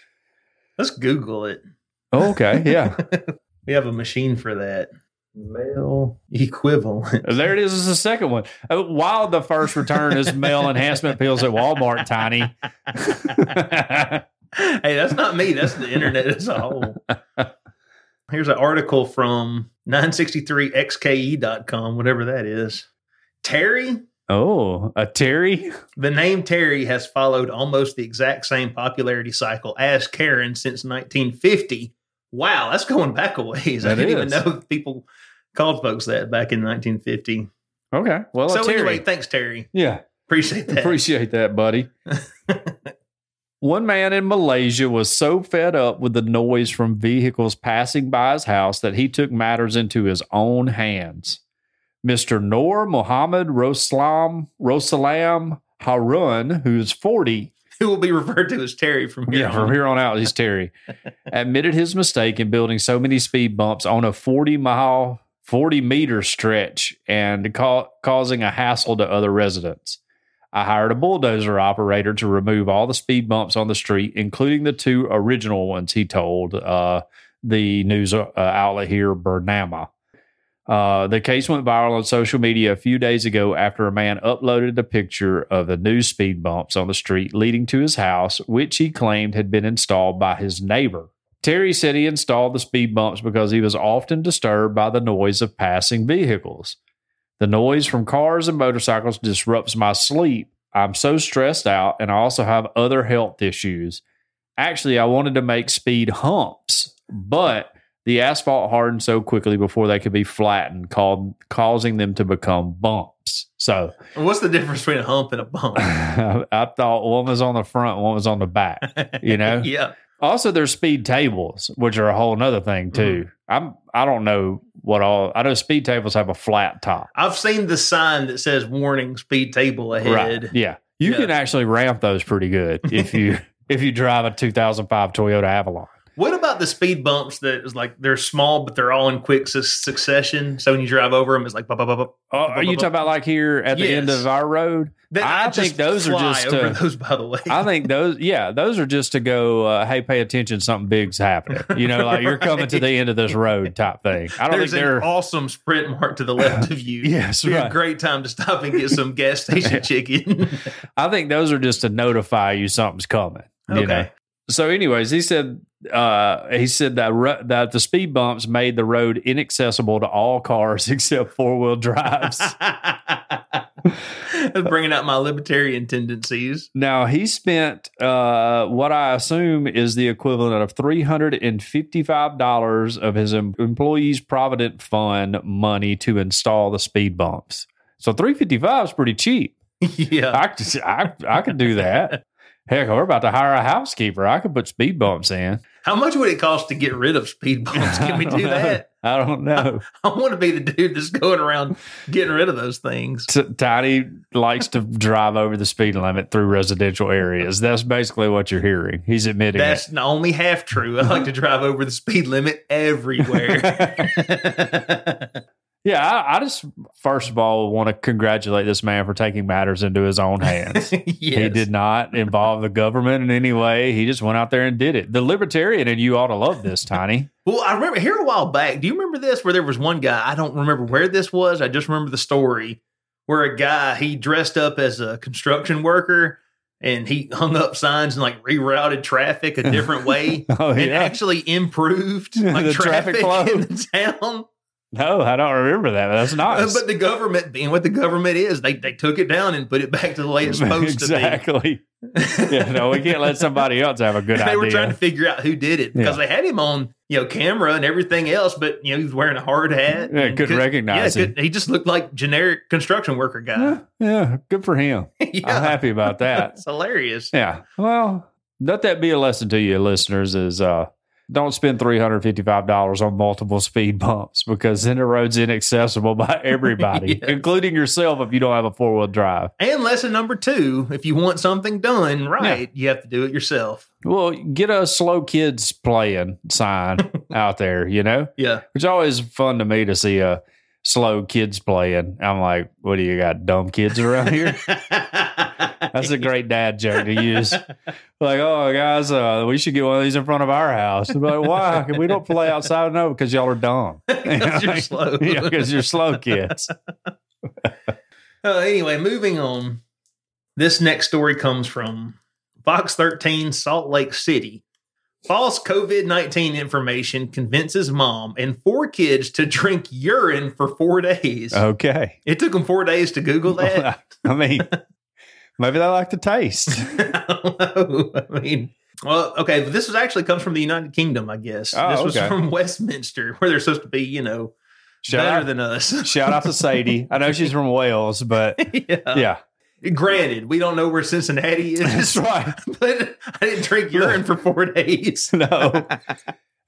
Let's Google it. Oh, okay. Yeah. We have a machine for that. Male equivalent. There it is. It's the second one. While the first return is male enhancement pills at Walmart, Tiny. Hey, that's not me. That's the internet as a whole. Here's an article from nine sixty-three x k e dot com, whatever that is. Terry. Oh, a Terry? The name Terry has followed almost the exact same popularity cycle as Karen since nineteen fifty. Wow, that's going back a ways. That I didn't is. even know people called folks that back in nineteen fifty. Okay. Well, so Terry. anyway, thanks, Terry. Yeah. Appreciate that. Appreciate that, buddy. One man in Malaysia was so fed up with the noise from vehicles passing by his house that he took matters into his own hands. Mister Noor Muhammad Roslam, Rosalam Harun, who's forty, who will be referred to as Terry from here yeah, on. From here on out, he's Terry, admitted his mistake in building so many speed bumps on a forty-mile, forty-meter stretch and ca- causing a hassle to other residents. I hired a bulldozer operator to remove all the speed bumps on the street, including the two original ones, he told uh, the news uh, outlet here, Bernama. Uh, the case went viral on social media a few days ago after a man uploaded a picture of the new speed bumps on the street leading to his house, which he claimed had been installed by his neighbor. Terry said he installed the speed bumps because he was often disturbed by the noise of passing vehicles. The noise from cars and motorcycles disrupts my sleep. I'm so stressed out, and I also have other health issues. Actually, I wanted to make speed humps, but the asphalt hardened so quickly before they could be flattened, called, causing them to become bumps. So, what's the difference between a hump and a bump? I, I thought one was on the front, one was on the back, you know? Yeah. Also, there's speed tables, which are a whole nother thing, too. Mm. I'm, I don't know what all... I know speed tables have a flat top. I've seen the sign that says, warning, speed table ahead. Right. Yeah. You yeah. can actually ramp those pretty good if you if you drive a two thousand five Toyota Avalon. What about the speed bumps that is like, they're small, but they're all in quick su- succession? So when you drive over them, it's like... Bup, bup, bup, bup, oh, are bup, you bup, talking bup. about like here at the yes. end of our road? I, I think those are just over to, those, by the way. I think those, yeah, those are just to go, uh, hey, pay attention, something big's happening. You know, like right. you're coming to the end of this road type thing. I don't There's think they're an awesome sprint mark to the left of you. Yes, right. A great time to stop and get some gas station chicken. I think those are just to notify you something's coming. Okay. You know? So, anyways, he said uh, he said that ru- that the speed bumps made the road inaccessible to all cars except four wheel drives. Bringing out my libertarian tendencies. Now, he spent uh, what I assume is the equivalent of three hundred fifty-five dollars of his em- employees' provident fund money to install the speed bumps. So, three hundred fifty-five dollars is pretty cheap. Yeah, I, I, I could do that. Heck, we're about to hire a housekeeper. I could put speed bumps in. How much would it cost to get rid of speed bumps? Can we do know. that? I don't know. I, I want to be the dude that's going around getting rid of those things. T- Tiny likes to drive over the speed limit through residential areas. That's basically what you're hearing. He's admitting that's it. Not only half true. I like to drive over the speed limit everywhere. Yeah, I, I just, first of all, want to congratulate this man for taking matters into his own hands. Yes. He did not involve the government in any way. He just went out there and did it. The libertarian in you ought to love this, Tiny. Well, I remember here a while back, do you remember this, where there was one guy, I don't remember where this was, I just remember the story, where a guy, he dressed up as a construction worker, and he hung up signs and like rerouted traffic a different way, oh, and yeah. actually improved like, the traffic, traffic in the town. No, I don't remember that. But that's nice. But the government, being what the government is, they they took it down and put it back to the way it's supposed exactly. to be. Exactly. Yeah, no, we can't let somebody else have a good idea. They were trying to figure out who did it because yeah. they had him on, you know, camera and everything else, but you know he was wearing a hard hat. Yeah, couldn't could, recognize yeah, him. Could, he just looked like generic construction worker guy. Yeah, yeah good for him. Yeah. I'm happy about that. It's hilarious. Yeah. Well, let that be a lesson to you, listeners. Is uh. Don't spend three hundred fifty-five dollars on multiple speed bumps because then the road's inaccessible by everybody, yeah. including yourself if you don't have a four-wheel drive. And lesson number two, if you want something done right, yeah. you have to do it yourself. Well, get a slow kids playing sign out there, you know? Yeah. It's always fun to me to see a slow kids playing. I'm like, what do you got, dumb kids around here? That's a great dad joke to use. Like, oh, guys, uh, we should get one of these in front of our house. They're like, why? We don't play outside. No, because y'all are dumb. Because you're slow. Yeah, because you're slow kids. uh, anyway, moving on. This next story comes from Fox thirteen, Salt Lake City. False COVID nineteen information convinces mom and four kids to drink urine for four days. Okay. It took them four days to Google that. I mean... Maybe they like the taste. I don't know. I mean, well, okay, but this was actually comes from the United Kingdom, I guess. Oh, this was okay. from Westminster, where they're supposed to be, you know, shout better out, than us. Shout out to Sadie. I know she's from Wales, but yeah. yeah. Granted, we don't know where Cincinnati is. That's right. But I didn't drink urine for four days. No.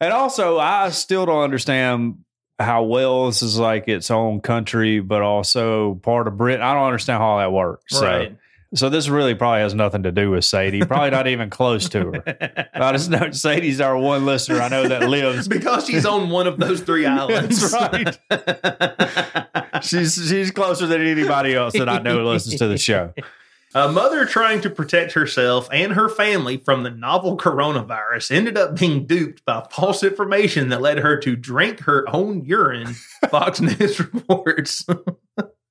And also, I still don't understand how Wales is like its own country, but also part of Britain. I don't understand how that works. Right. So. So this really probably has nothing to do with Sadie. Probably not even close to her. I just know Sadie's our one listener I know that lives. Because she's on one of those three islands. That's right. she's, she's closer than anybody else that I know listens to the show. A mother trying to protect herself and her family from the novel coronavirus ended up being duped by false information that led her to drink her own urine, Fox News reports.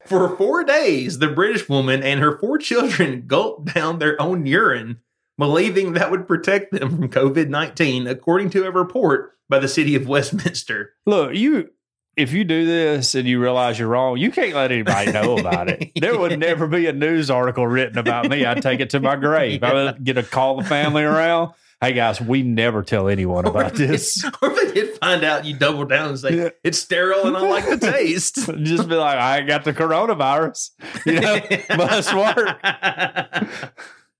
For four days, the British woman and her four children gulped down their own urine, believing that would protect them from COVID nineteen, according to a report by the city of Westminster. Look, you, if you do this and you realize you're wrong, you can't let anybody know about it. There would never be a news article written about me. I'd take it to my grave. I would get to call the family around. Hey, guys, we never tell anyone about or they, this. Or if they did find out, you double down and say, yeah. It's sterile and I like the taste. Just be like, I got the coronavirus. You know, must work.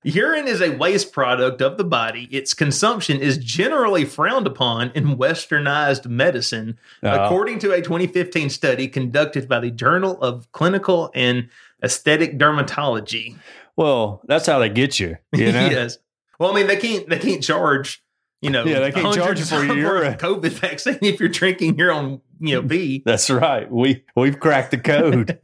Urine is a waste product of the body. Its consumption is generally frowned upon in westernized medicine, uh, according to a twenty fifteen study conducted by the Journal of Clinical and Aesthetic Dermatology. Well, that's how they get you, you know? Yes. Well, I mean, they can't they can't charge, you know, yeah, they can't charge you for your COVID vaccine if you're drinking your own, you know, pee. That's right. We we've cracked the code.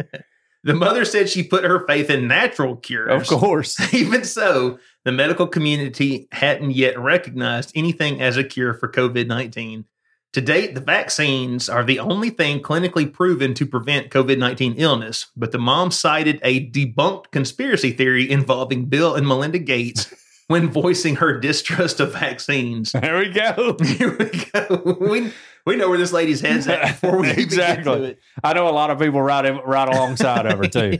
The mother said she put her faith in natural cures. Of course. Even so, the medical community hadn't yet recognized anything as a cure for COVID nineteen. To date, the vaccines are the only thing clinically proven to prevent COVID nineteen illness. But the mom cited a debunked conspiracy theory involving Bill and Melinda Gates. When voicing her distrust of vaccines. There we go. Here we go. We, we know where this lady's head's at before we exactly. Get to it. I know a lot of people right, right alongside of her, too.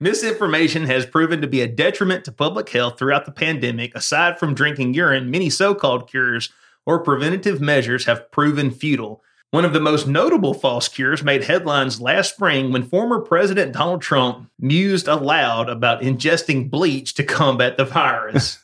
Misinformation has proven to be a detriment to public health throughout the pandemic. Aside from drinking urine, many so-called cures or preventative measures have proven futile. One of the most notable false cures made headlines last spring when former President Donald Trump mused aloud about ingesting bleach to combat the virus.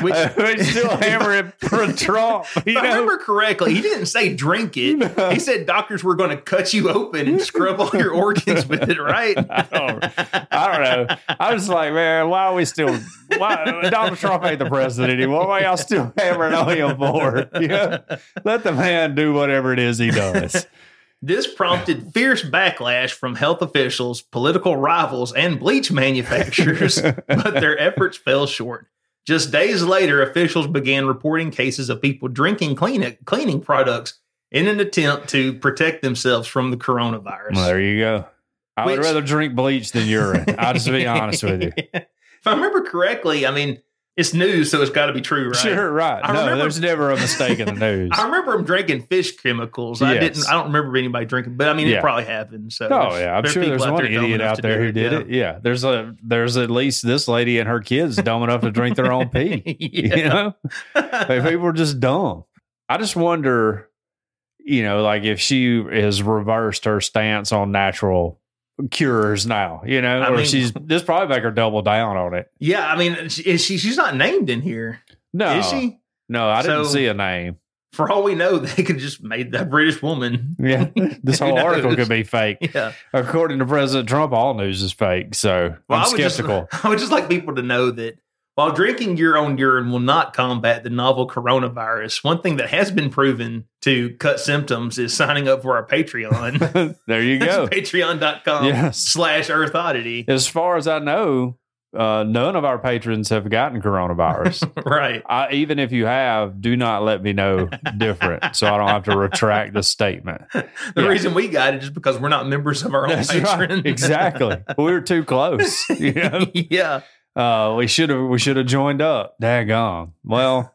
Which uh, still hammering for Trump. If I remember correctly, he didn't say drink it. No. He said doctors were going to cut you open and scrub all your organs with it, right? I don't, I don't know. I was like, man, why are we still? Why Donald Trump ain't the president anymore? Why are y'all still hammering on him for? You know? Let the man do whatever it is he does. This prompted fierce backlash from health officials, political rivals, and bleach manufacturers, but their efforts fell short. Just days later, officials began reporting cases of people drinking clean, cleaning products in an attempt to protect themselves from the coronavirus. Well, there you go. I Which, would rather drink bleach than urine. I'll just be honest with you. If I remember correctly, I mean, it's news, so it's got to be true, right? Sure, right. I no, remember, there's never a mistake in the news. I remember them drinking fish chemicals. Yes. I didn't. I don't remember anybody drinking, but I mean, yeah. It probably happened. So, oh yeah, I'm there sure there's one idiot out there who did it. it. Yeah, there's a there's at least this lady and her kids dumb enough to drink their own pee. Yeah. You know, like, people are just dumb. I just wonder, you know, like if she has reversed her stance on natural. Cures now, you know, I or mean, she's this probably make her double down on it. Yeah, I mean, is she? She's not named in here. No, is she? No, I so, didn't see a name. For all we know, they could just made that British woman. Yeah, this whole article could be fake. Yeah, according to President Trump, all news is fake. So well, I'm I skeptical. Just, I would just like people to know that while drinking your own urine will not combat the novel coronavirus, one thing that has been proven. To cut symptoms is signing up for our Patreon. There you go. Patreon dot com yes. slash Earth Oddity. As far as I know, uh, none of our patrons have gotten coronavirus. Right. I, even if you have, do not let me know different so I don't have to retract the statement. The yeah. reason we got it is because we're not members of our own That's patron. Right. Exactly. We were too close. You know? Yeah. Uh, we should have we should have joined up. Daggone. Well...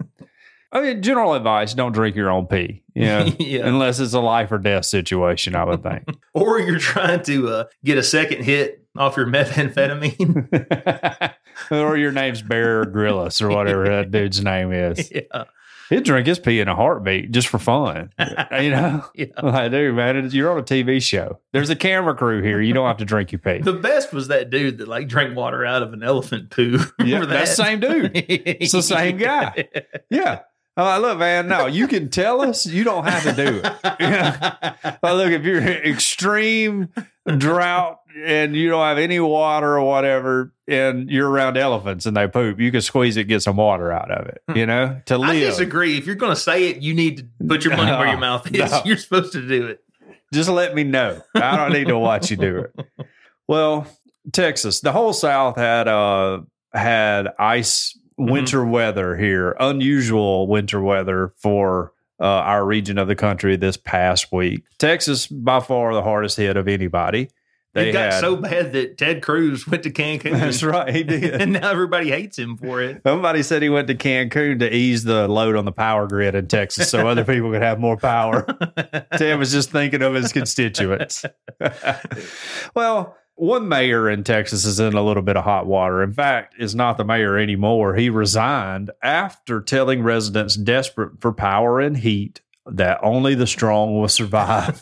I mean, general advice, don't drink your own pee, you know, yeah. unless it's a life or death situation, I would think. Or you're trying to uh, get a second hit off your methamphetamine. Or your name's Bear Grylls or whatever that dude's name is. Yeah. He'd drink his pee in a heartbeat just for fun. You know? Yeah. Like, dude, man, you're on a T V show. There's a camera crew here. You don't have to drink your pee. The best was that dude that, like, drank water out of an elephant poo. Yeah, that? That's the same dude. It's the same guy. Yeah. I'm like, look, man, no, you can tell us. You don't have to do it. Yeah. Like, look, if you're extreme drought and you don't have any water or whatever, and you're around elephants and they poop, you can squeeze it, get some water out of it, you know, to live. I disagree. If you're going to say it, you need to put your money no, where your mouth is. No. You're supposed to do it. Just let me know. I don't need to watch you do it. Well, Texas, the whole South had uh, had ice winter mm-hmm. weather here, unusual winter weather for uh, our region of the country this past week. Texas, by far the hardest hit of anybody. They it got had, so bad that Ted Cruz went to Cancun. That's right, he did. And now everybody hates him for it. Somebody said he went to Cancun to ease the load on the power grid in Texas so other people could have more power. Ted was just thinking of his constituents. Well, one mayor in Texas is in a little bit of hot water. In fact, is not the mayor anymore. He resigned after telling residents desperate for power and heat that only the strong will survive.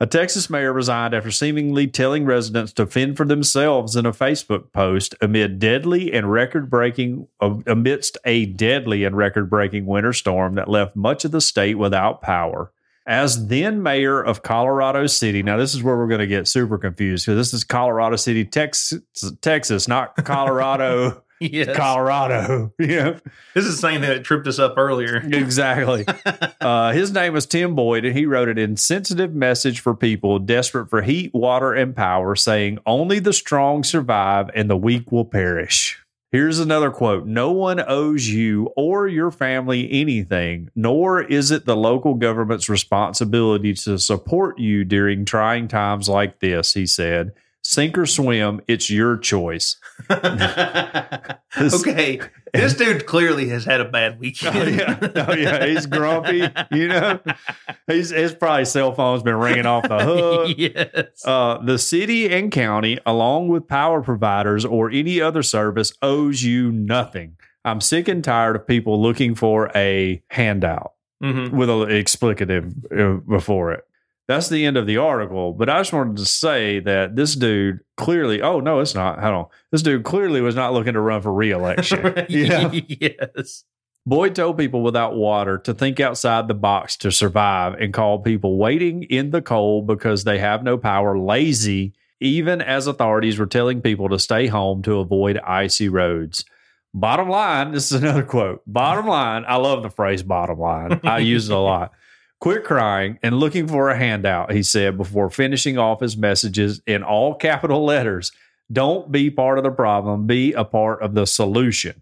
A Texas mayor resigned after seemingly telling residents to fend for themselves in a Facebook post amid deadly and record-breaking amidst a deadly and record-breaking winter storm that left much of the state without power. As then mayor of Colorado City, now this is where we're going to get super confused because this is Colorado City, Tex- Texas, not Colorado, yes. Colorado. Yeah. This is the same thing that tripped us up earlier. Exactly. uh, his name was Tim Boyd, and he wrote an insensitive message for people desperate for heat, water, and power, saying, "Only the strong survive and the weak will perish." Here's another quote. "No one owes you or your family anything, nor is it the local government's responsibility to support you during trying times like this," he said. "Sink or swim, it's your choice." this, okay. This dude clearly has had a bad weekend. oh, yeah. oh, yeah. He's grumpy, you know. He's, his probably cell phone's been ringing off the hook. Yes. Uh, the city and county, along with power providers or any other service, owes you nothing. I'm sick and tired of people looking for a handout mm-hmm. with an explicative before it. That's the end of the article, but I just wanted to say that this dude clearly, oh, no, it's not. Hold on. This dude clearly was not looking to run for re-election. Yeah. Yes. Boyd told people without water to think outside the box to survive and called people waiting in the cold because they have no power lazy, even as authorities were telling people to stay home to avoid icy roads. Bottom line, this is another quote. Bottom line, I love the phrase bottom line. I use it a lot. "Quit crying and looking for a handout," he said before finishing off his messages in all capital letters. "Don't be part of the problem. Be a part of the solution."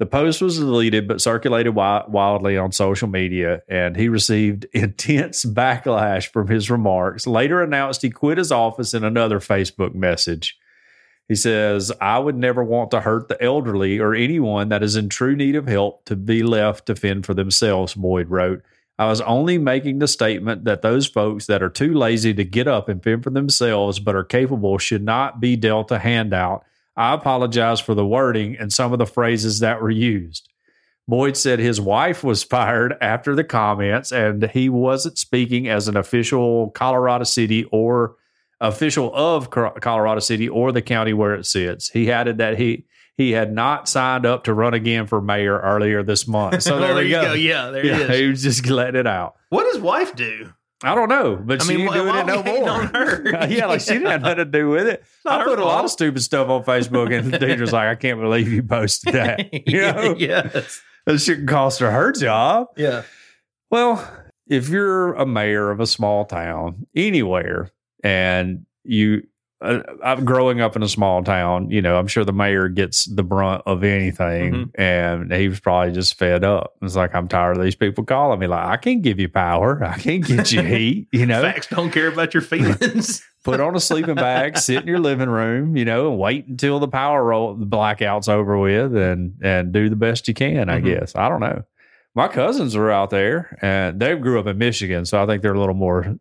The post was deleted but circulated wi- wildly on social media, and he received intense backlash from his remarks. Later announced he quit his office in another Facebook message. He says, "I would never want to hurt the elderly or anyone that is in true need of help to be left to fend for themselves," Boyd wrote. "I was only making the statement that those folks that are too lazy to get up and fend for themselves but are capable should not be dealt a handout. I apologize for the wording and some of the phrases that were used." Boyd said his wife was fired after the comments, and he wasn't speaking as an official Colorado City or official of Colorado City or the county where it sits. He added that he... He had not signed up to run again for mayor earlier this month. So there, there we go. go. Yeah, there yeah, it is. He was just letting it out. What does wife do? I don't know, but I she mean, didn't why, do it no more. On her? yeah, yeah, like she didn't have nothing to do with it. I put fault. a lot of stupid stuff on Facebook, and Deirdre's like, "I can't believe you posted that." You know? Yes. That shouldn't cost her her job. Yeah. Well, if you're a mayor of a small town anywhere, and you... Uh, I'm growing up in a small town, you know, I'm sure the mayor gets the brunt of anything, mm-hmm. and he was probably just fed up. It's like, "I'm tired of these people calling me. Like, I can't give you power. I can't get you heat, you know. Facts don't care about your feelings." Put on a sleeping bag, sit in your living room, you know, and wait until the power roll, the blackout's over with, and, and do the best you can, mm-hmm. I guess. I don't know. my cousins were out there, and they grew up in Michigan, so I think they're a little more uh,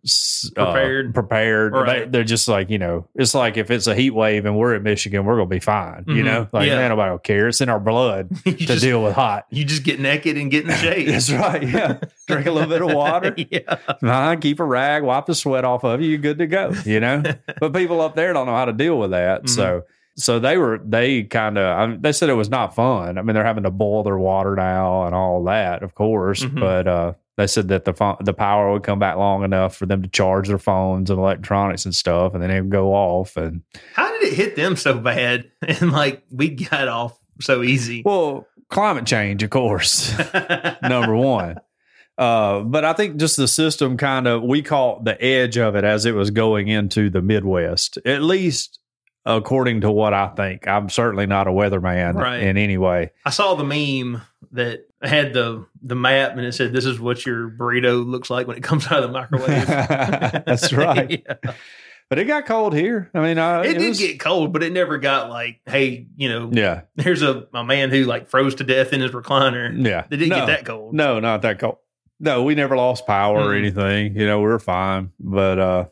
prepared. Prepared, right. they, they're just like, you know, it's like if it's a heat wave and we're in Michigan, we're gonna be fine. Mm-hmm. You know, like yeah. man, nobody will care. It's in our blood to just, deal with hot. You just get naked and get in the shade. That's right. Yeah, drink a little bit of water. yeah, nah, keep a rag, wipe the sweat off of you. You're good to go. You know, but people up there don't know how to deal with that. Mm-hmm. So. So they were, they kind of, I mean, they said it was not fun. I mean, they're having to boil their water now and all that, of course. Mm-hmm. But uh, they said that the fo- the power would come back long enough for them to charge their phones and electronics and stuff, and then it would go off. And how did it hit them so bad? And like we got off so easy. Well, climate change, of course, number one. Uh, but I think just the system kind of, we caught the edge of it as it was going into the Midwest, at least. According to what I think, I'm certainly not a weatherman right. in any way. I saw the meme that had the the map, and it said, "This is what your burrito looks like when it comes out of the microwave." That's right. yeah. But it got cold here. I mean, I, it, it did was, get cold, but it never got like, hey, you know, yeah. Here's a, a man who like froze to death in his recliner. Yeah, it didn't no, get that cold. No, not that cold. No, we never lost power mm. or anything. You know, we were fine, but. uh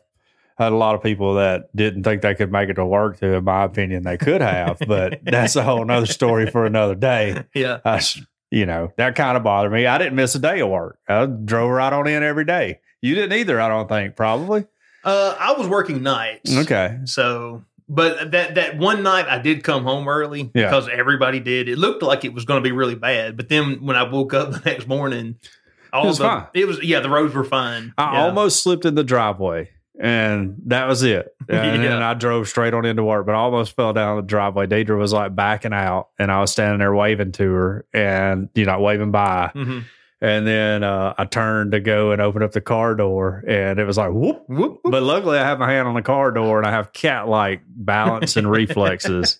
Had a lot of people that didn't think they could make it to work, too. In my opinion, they could have, but that's a whole nother story for another day. Yeah. I, you know, that kind of bothered me. I didn't miss a day of work. I drove right on in every day. You didn't either, I don't think, probably. Uh, I was working nights. Okay. So, but that, that one night I did come home early yeah. because everybody did. It looked like it was going to be really bad. But then when I woke up the next morning, all it was the, fine. It was, yeah, the roads were fine. I yeah. almost slipped in the driveway. And that was it. And yeah. then I drove straight on into work, but I almost fell down the driveway. Deirdre was like backing out, and I was standing there waving to her and, you know, waving bye. Mm-hmm. And then uh, I turned to go and open up the car door, and it was like, whoop, whoop, whoop. But luckily I have my hand on the car door, and I have cat-like balance and reflexes.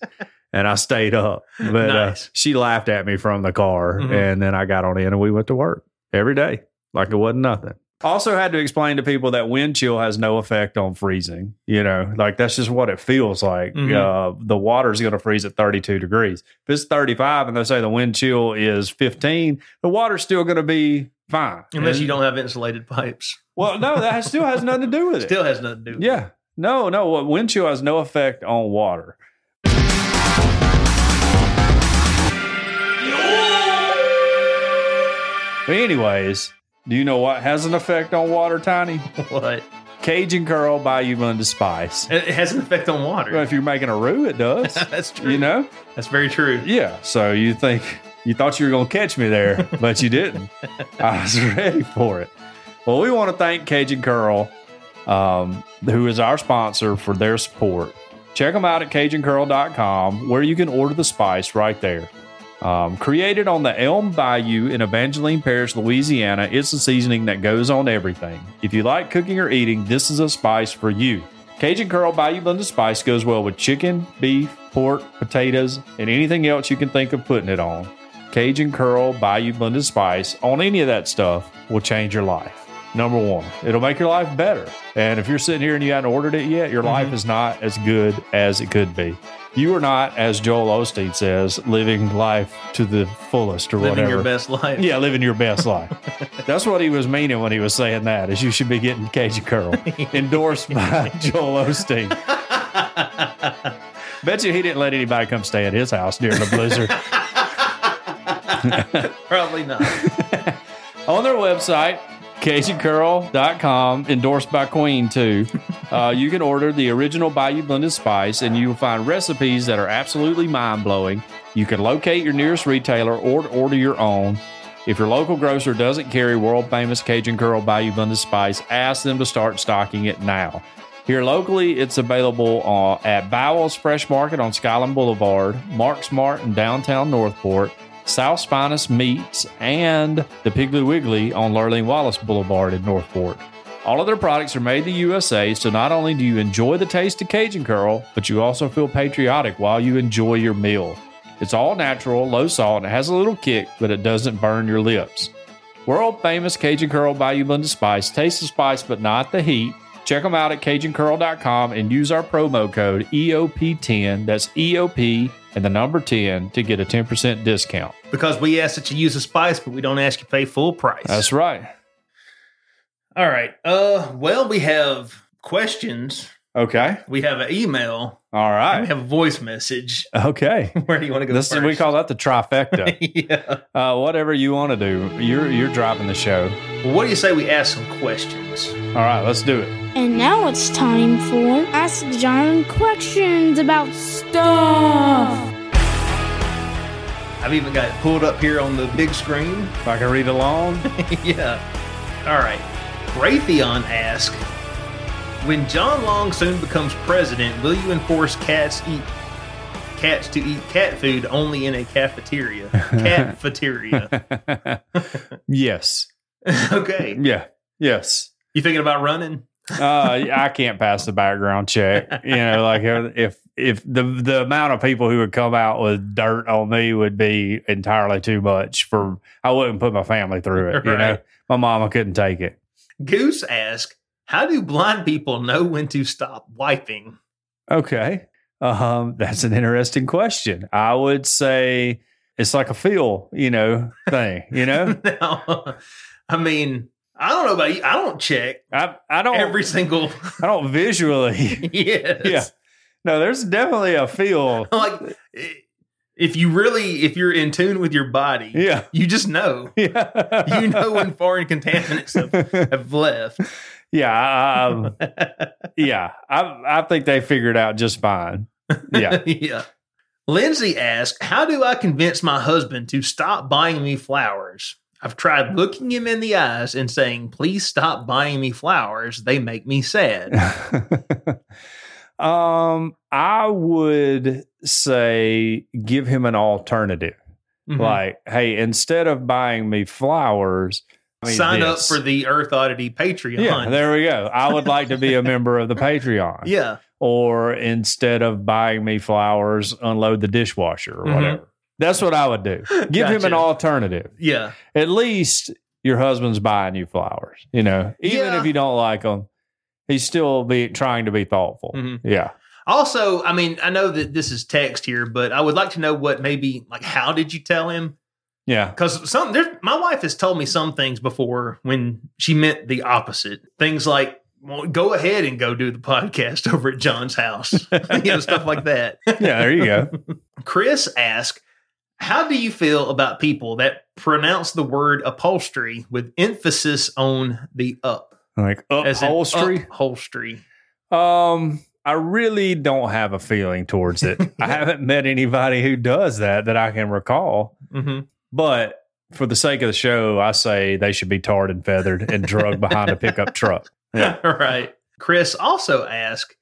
And I stayed up. But nice. uh, she laughed at me from the car, mm-hmm. and then I got on in, and we went to work every day like it wasn't nothing. Also had to explain to people that wind chill has no effect on freezing. You know, like that's just what it feels like. Mm-hmm. Uh, the water's going to freeze at thirty-two degrees. If it's thirty-five and they say the wind chill is fifteen, the water's still going to be fine. Unless and, you don't have insulated pipes. Well, no, that still has nothing to do with it. Still has nothing to do with yeah. it. Yeah. No, no. Wind chill has no effect on water. But anyways... Do you know what has an effect on water, Tiny? What? Cajun Curl Bayou Blended Spice. It has an effect on water. Well, if you're making a roux, it does. That's true. You know? That's very true. Yeah. So you think, you thought you were going to catch me there, but you didn't. I was ready for it. Well, we want to thank Cajun Curl, um, who is our sponsor, for their support. Check them out at Cajun Curl dot com, where you can order the spice right there. Um, created on the Elm Bayou in Evangeline Parish, Louisiana, it's the seasoning that goes on everything. If you like cooking or eating, this is a spice for you. Cajun Curl Bayou Blended Spice goes well with chicken, beef, pork, potatoes, and anything else you can think of putting it on. Cajun Curl Bayou Blended Spice on any of that stuff will change your life. Number one, it'll make your life better. And if you're sitting here and you haven't ordered it yet, your mm-hmm. life is not as good as it could be. You are not, as Joel Osteen says, living life to the fullest or living whatever. Living your best life. Yeah, living your best life. That's what he was meaning when he was saying that, is you should be getting Cajun Curl. Endorsed by Joel Osteen. Bet you he didn't let anybody come stay at his house during the blizzard. Probably not. On their website, Cajun Curl dot com, endorsed by Queen, too. Uh, you can order the original Bayou Blended Spice, and you will find recipes that are absolutely mind-blowing. You can locate your nearest retailer or order your own. If your local grocer doesn't carry world-famous Cajun Curl Bayou Blended Spice, ask them to start stocking it now. Here locally, it's available uh, at Bowles Fresh Market on Skyland Boulevard, Mark's Mart in downtown Northport, South's Finest Meats, and the Piggly Wiggly on Lurleen Wallace Boulevard in Northport. All of their products are made in the U S A, so not only do you enjoy the taste of Cajun Curl, but you also feel patriotic while you enjoy your meal. It's all natural, low salt, and it has a little kick, but it doesn't burn your lips. World famous Cajun Curl Bayou Blended Spice tastes the spice but not the heat. Check them out at Cajun Curl dot com and use our promo code E O P ten, that's E O P and the number ten, to get a ten percent discount. Because we ask that you use a spice, but we don't ask you to pay full price. That's right. All right. Uh, well, we have questions. Okay. We have an email. All right. We have a voice message. Okay. Where do you want to go this first? Is, we call that the trifecta. yeah. Uh, whatever you want to do. You're, you're driving the show. Well, what do you say we ask some questions? All right, let's do it. And now it's time for Ask John Questions About Stuff. I've even got it pulled up here on the big screen. If I can read along. yeah. All right. Raytheon asks, when John Long soon becomes president, will you enforce cats eat cats to eat cat food only in a cafeteria? Catfeteria. yes. okay. Yeah. Yes. You thinking about running? uh, I can't pass the background check. You know, like if if the the amount of people who would come out with dirt on me would be entirely too much for. I wouldn't put my family through it. Right. You know, my mama couldn't take it. Goose asks, how do blind people know when to stop wiping? Okay. Um, that's an interesting question. I would say it's like a feel, you know, thing, you know? no, I mean, I don't know about you. I don't check. I, I don't. Every single. I don't visually. yes. Yeah. No, there's definitely a feel. like, if you really, if you're in tune with your body, yeah. you just know. Yeah. you know when foreign contaminants have, have left. Yeah, um, yeah. I I think they figured out just fine. Yeah, yeah. Lindsay asked, "How do I convince my husband to stop buying me flowers? I've tried looking him in the eyes and saying, 'Please stop buying me flowers. They make me sad.'" um, I would say give him an alternative, mm-hmm. like, "Hey, instead of buying me flowers." I mean, sign this. Up for the Earth Oddity Patreon. Yeah, there we go. I would like to be a member of the Patreon. Yeah. Or instead of buying me flowers, unload the dishwasher or mm-hmm. whatever. That's what I would do. Give gotcha. Him an alternative. Yeah. At least your husband's buying you flowers. You know, even yeah. if you don't like them, he's still be trying to be thoughtful. Mm-hmm. Yeah. Also, I mean, I know that this is text here, but I would like to know what maybe, like, how did you tell him? Yeah. Because some, there's, my wife has told me some things before when she meant the opposite. Things like, well, go ahead and go do the podcast over at John's house. you know, stuff like that. Yeah, there you go. Chris asked, how do you feel about people that pronounce the word upholstery with emphasis on the up? Like upholstery? Upholstery. Um, I really don't have a feeling towards it. yeah. I haven't met anybody who does that that I can recall. Mm-hmm. But for the sake of the show, I say they should be tarred and feathered and drugged behind a pickup truck. Yeah. Right. Chris also asked,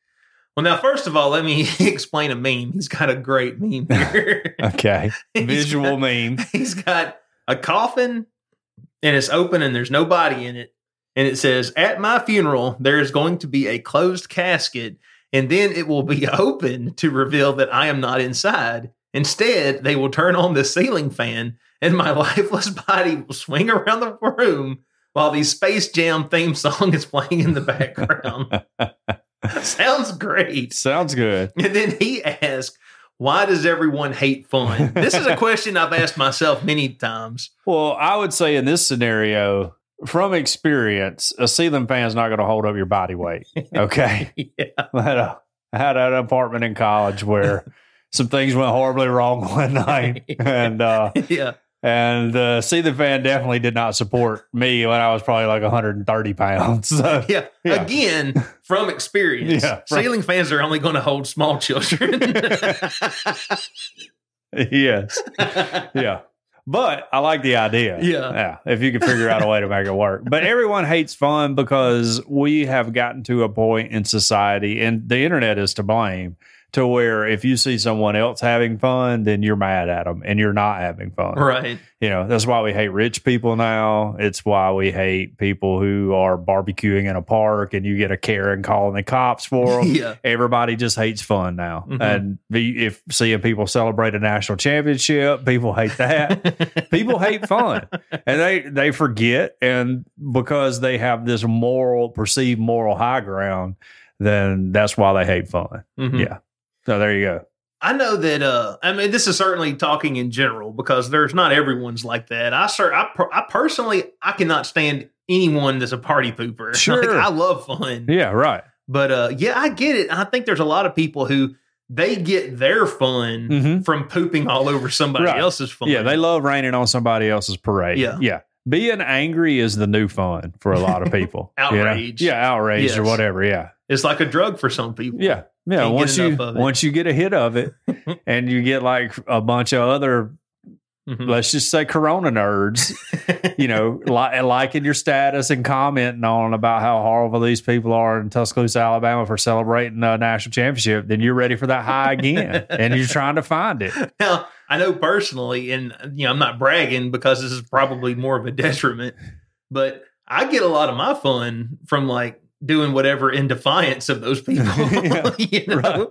well, now, first of all, let me explain a meme. He's got a great meme here. okay. Visual got, meme. He's got a coffin and it's open and there's no body in it. And it says, at my funeral, there is going to be a closed casket and then it will be open to reveal that I am not inside. Instead, they will turn on the ceiling fan and my lifeless body will swing around the room while the Space Jam theme song is playing in the background. Sounds great. Sounds good. And then he asked, why does everyone hate fun? This is a question I've asked myself many times. Well, I would say in this scenario, from experience, a ceiling fan is not going to hold up your body weight. Okay. yeah. I had, a, I had an apartment in college where some things went horribly wrong one night, and uh, yeah, and the uh, ceiling fan definitely did not support me when I was probably like one hundred thirty pounds. So, yeah. yeah, again, from experience, yeah, from- ceiling fans are only going to hold small children. yes, yeah, but I like the idea. Yeah, yeah, if you can figure out a way to make it work. But everyone hates fun because we have gotten to a point in society, and the internet is to blame, to where if you see someone else having fun, then you're mad at them and you're not having fun. Right. You know, that's why we hate rich people now. It's why we hate people who are barbecuing in a park and you get a Karen calling the cops for them. Yeah. Everybody just hates fun now. Mm-hmm. And if seeing people celebrate a national championship, people hate that. People hate fun. And they, they forget. And because they have this moral, perceived moral high ground, then that's why they hate fun. Mm-hmm. Yeah. So there you go. I know that, uh, I mean, this is certainly talking in general because there's not everyone's like that. I, sir, I, per, I personally, I cannot stand anyone that's a party pooper. Sure. Like, I love fun. Yeah, right. But uh, yeah, I get it. I think there's a lot of people who they get their fun mm-hmm. from pooping all over somebody right. else's fun. Yeah, they love raining on somebody else's parade. Yeah. Yeah. Being angry is the new fun for a lot of people. Outrage. You know? Yeah, outrage yes. or whatever. Yeah. It's like a drug for some people. Yeah. Yeah. Can't once you once you get a hit of it and you get like a bunch of other, mm-hmm. let's just say Corona nerds, you know, li- liking your status and commenting on about how horrible these people are in Tuscaloosa, Alabama for celebrating a national championship, then you're ready for that high again and you're trying to find it. Now, I know personally, and you know, I'm not bragging because this is probably more of a detriment, but I get a lot of my fun from like doing whatever in defiance of those people. Yeah, you know? Right.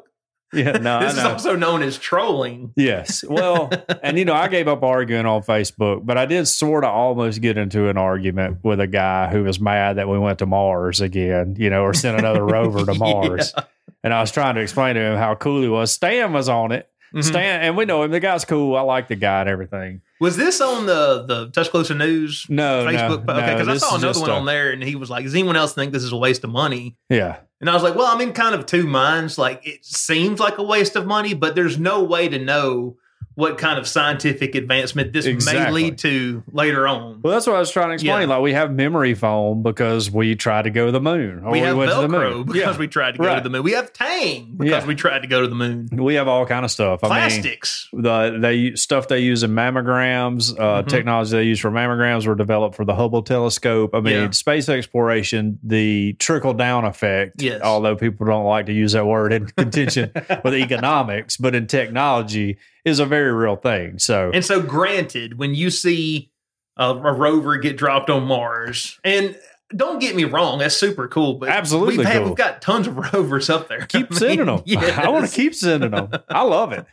Yeah, no, this I know. Is also known as trolling. Yes. Well, and you know, I gave up arguing on Facebook, but I did sort of almost get into an argument with a guy who was mad that we went to Mars again, you know, or sent another rover to Mars. Yeah. And I was trying to explain to him how cool he was. Stan was on it. Mm-hmm. Stan, and we know him. The guy's cool. I like the guy and everything. Was this on the the Tuscaloosa News? No, Facebook. No, okay, because no, I saw another one a, on there, and he was like, "Does anyone else think this is a waste of money?" Yeah, and I was like, "Well, I'm in kind of two minds. Like, it seems like a waste of money, but there's no way to know what kind of scientific advancement this exactly. may lead to later on." Well, that's what I was trying to explain. Yeah. Like, we have memory foam because we tried to go to the moon. Or we have we went Velcro to the moon. Because yeah. we tried to go right. to the moon. We have Tang because yeah. we tried to go to the moon. We have all kind of stuff. Plastics. I mean, the they, stuff they use in mammograms, uh, mm-hmm. technology they use for mammograms were developed for the Hubble telescope. I mean, yeah. space exploration, the trickle-down effect, yes. although people don't like to use that word in contention with economics, but in technology, is a very real thing. So and so granted, when you see a, a rover get dropped on Mars, and don't get me wrong, that's super cool, but absolutely we've, had, cool. we've got tons of rovers up there. Keep I mean, sending them. Yes. I want to keep sending them. I love it.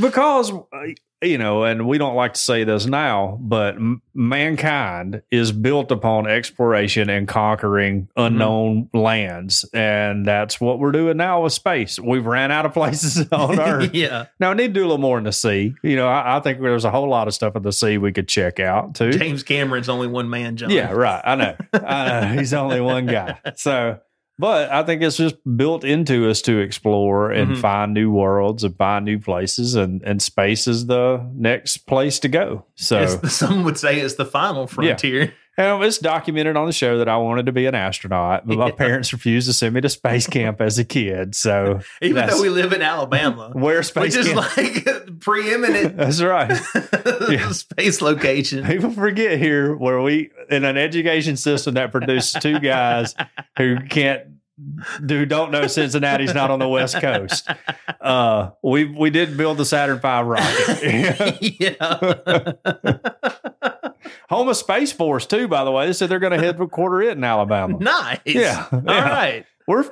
Because, you know, and we don't like to say this now, but m- mankind is built upon exploration and conquering unknown mm-hmm. lands. And that's what we're doing now with space. We've ran out of places on Earth. Yeah. Now, we need to do a little more in the sea. You know, I, I think there's a whole lot of stuff in the sea we could check out, too. James Cameron's only one man, John. Yeah, right. I know. I know. He's only one guy. So... But I think it's just built into us to explore and mm-hmm. find new worlds and find new places, and, and space is the next place to go. So it's, some would say it's the final frontier. Yeah. And it's documented on the show that I wanted to be an astronaut, but my yeah. parents refused to send me to space camp as a kid. So even though we live in Alabama, where space which camp. Is like preeminent. That's right. Yeah. Space location. People forget here where we in an education system that produces two guys who can't who don't know Cincinnati's not on the West Coast. Uh, we we did build the Saturn V rocket. Yeah. Home of Space Force, too, by the way. They said they're going to headquarter it in Alabama. Nice. Yeah. All yeah. right. We're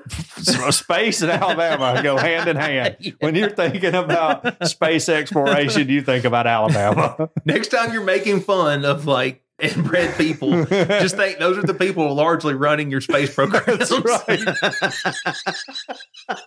space and Alabama go hand in hand. Yeah. When you're thinking about space exploration, you think about Alabama. Next time you're making fun of, like, inbred people, just think those are the people largely running your space programs. That's right.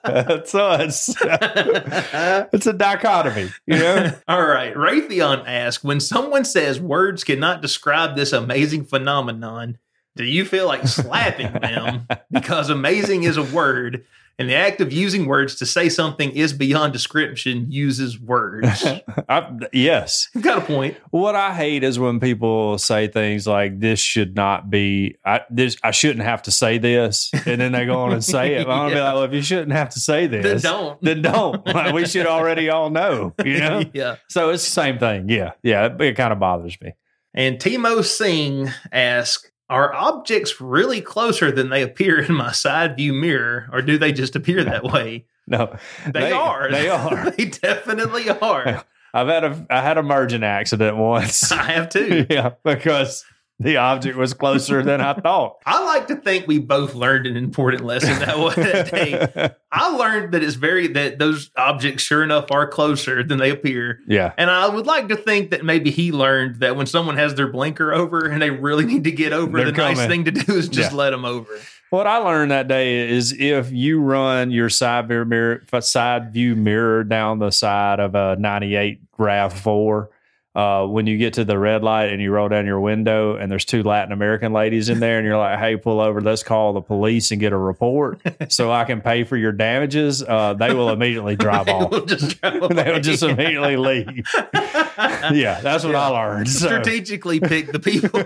That's us. It's a dichotomy, you know? All right. Raytheon asks, when someone says words cannot describe this amazing phenomenon, do you feel like slapping them because amazing is a word and the act of using words to say something is beyond description uses words? I, yes. You've got a point. What I hate is when people say things like, this should not be, I this I shouldn't have to say this. And then they go on and say it. Well, I'm going to yeah. be like, well, if you shouldn't have to say this, then don't. Then don't. Like, we should already all know. You know? Yeah. So it's the same thing. Yeah. Yeah. It, it kind of bothers me. And Timo Singh asks, are objects really closer than they appear in my side view mirror, or do they just appear that way? No, they, they are. They are. They definitely are. I've had a I had a merging accident once. I have too. Yeah, because the object was closer than I thought. I like to think we both learned an important lesson that, that day. I learned that it's very that those objects sure enough are closer than they appear. Yeah. And I would like to think that maybe he learned that when someone has their blinker over and they really need to get over, They're the coming. nice thing to do is just yeah. let them over. What I learned that day is if you run your side view mirror, side view mirror down the side of a ninety-eight RAV four, uh, when you get to the red light and you roll down your window and there's two Latin American ladies in there and you're like, hey, pull over, let's call the police and get a report so I can pay for your damages, uh, they will immediately drive they off. Will just drive away. They will just immediately leave. Yeah, that's what yeah. I learned. So. Strategically pick the people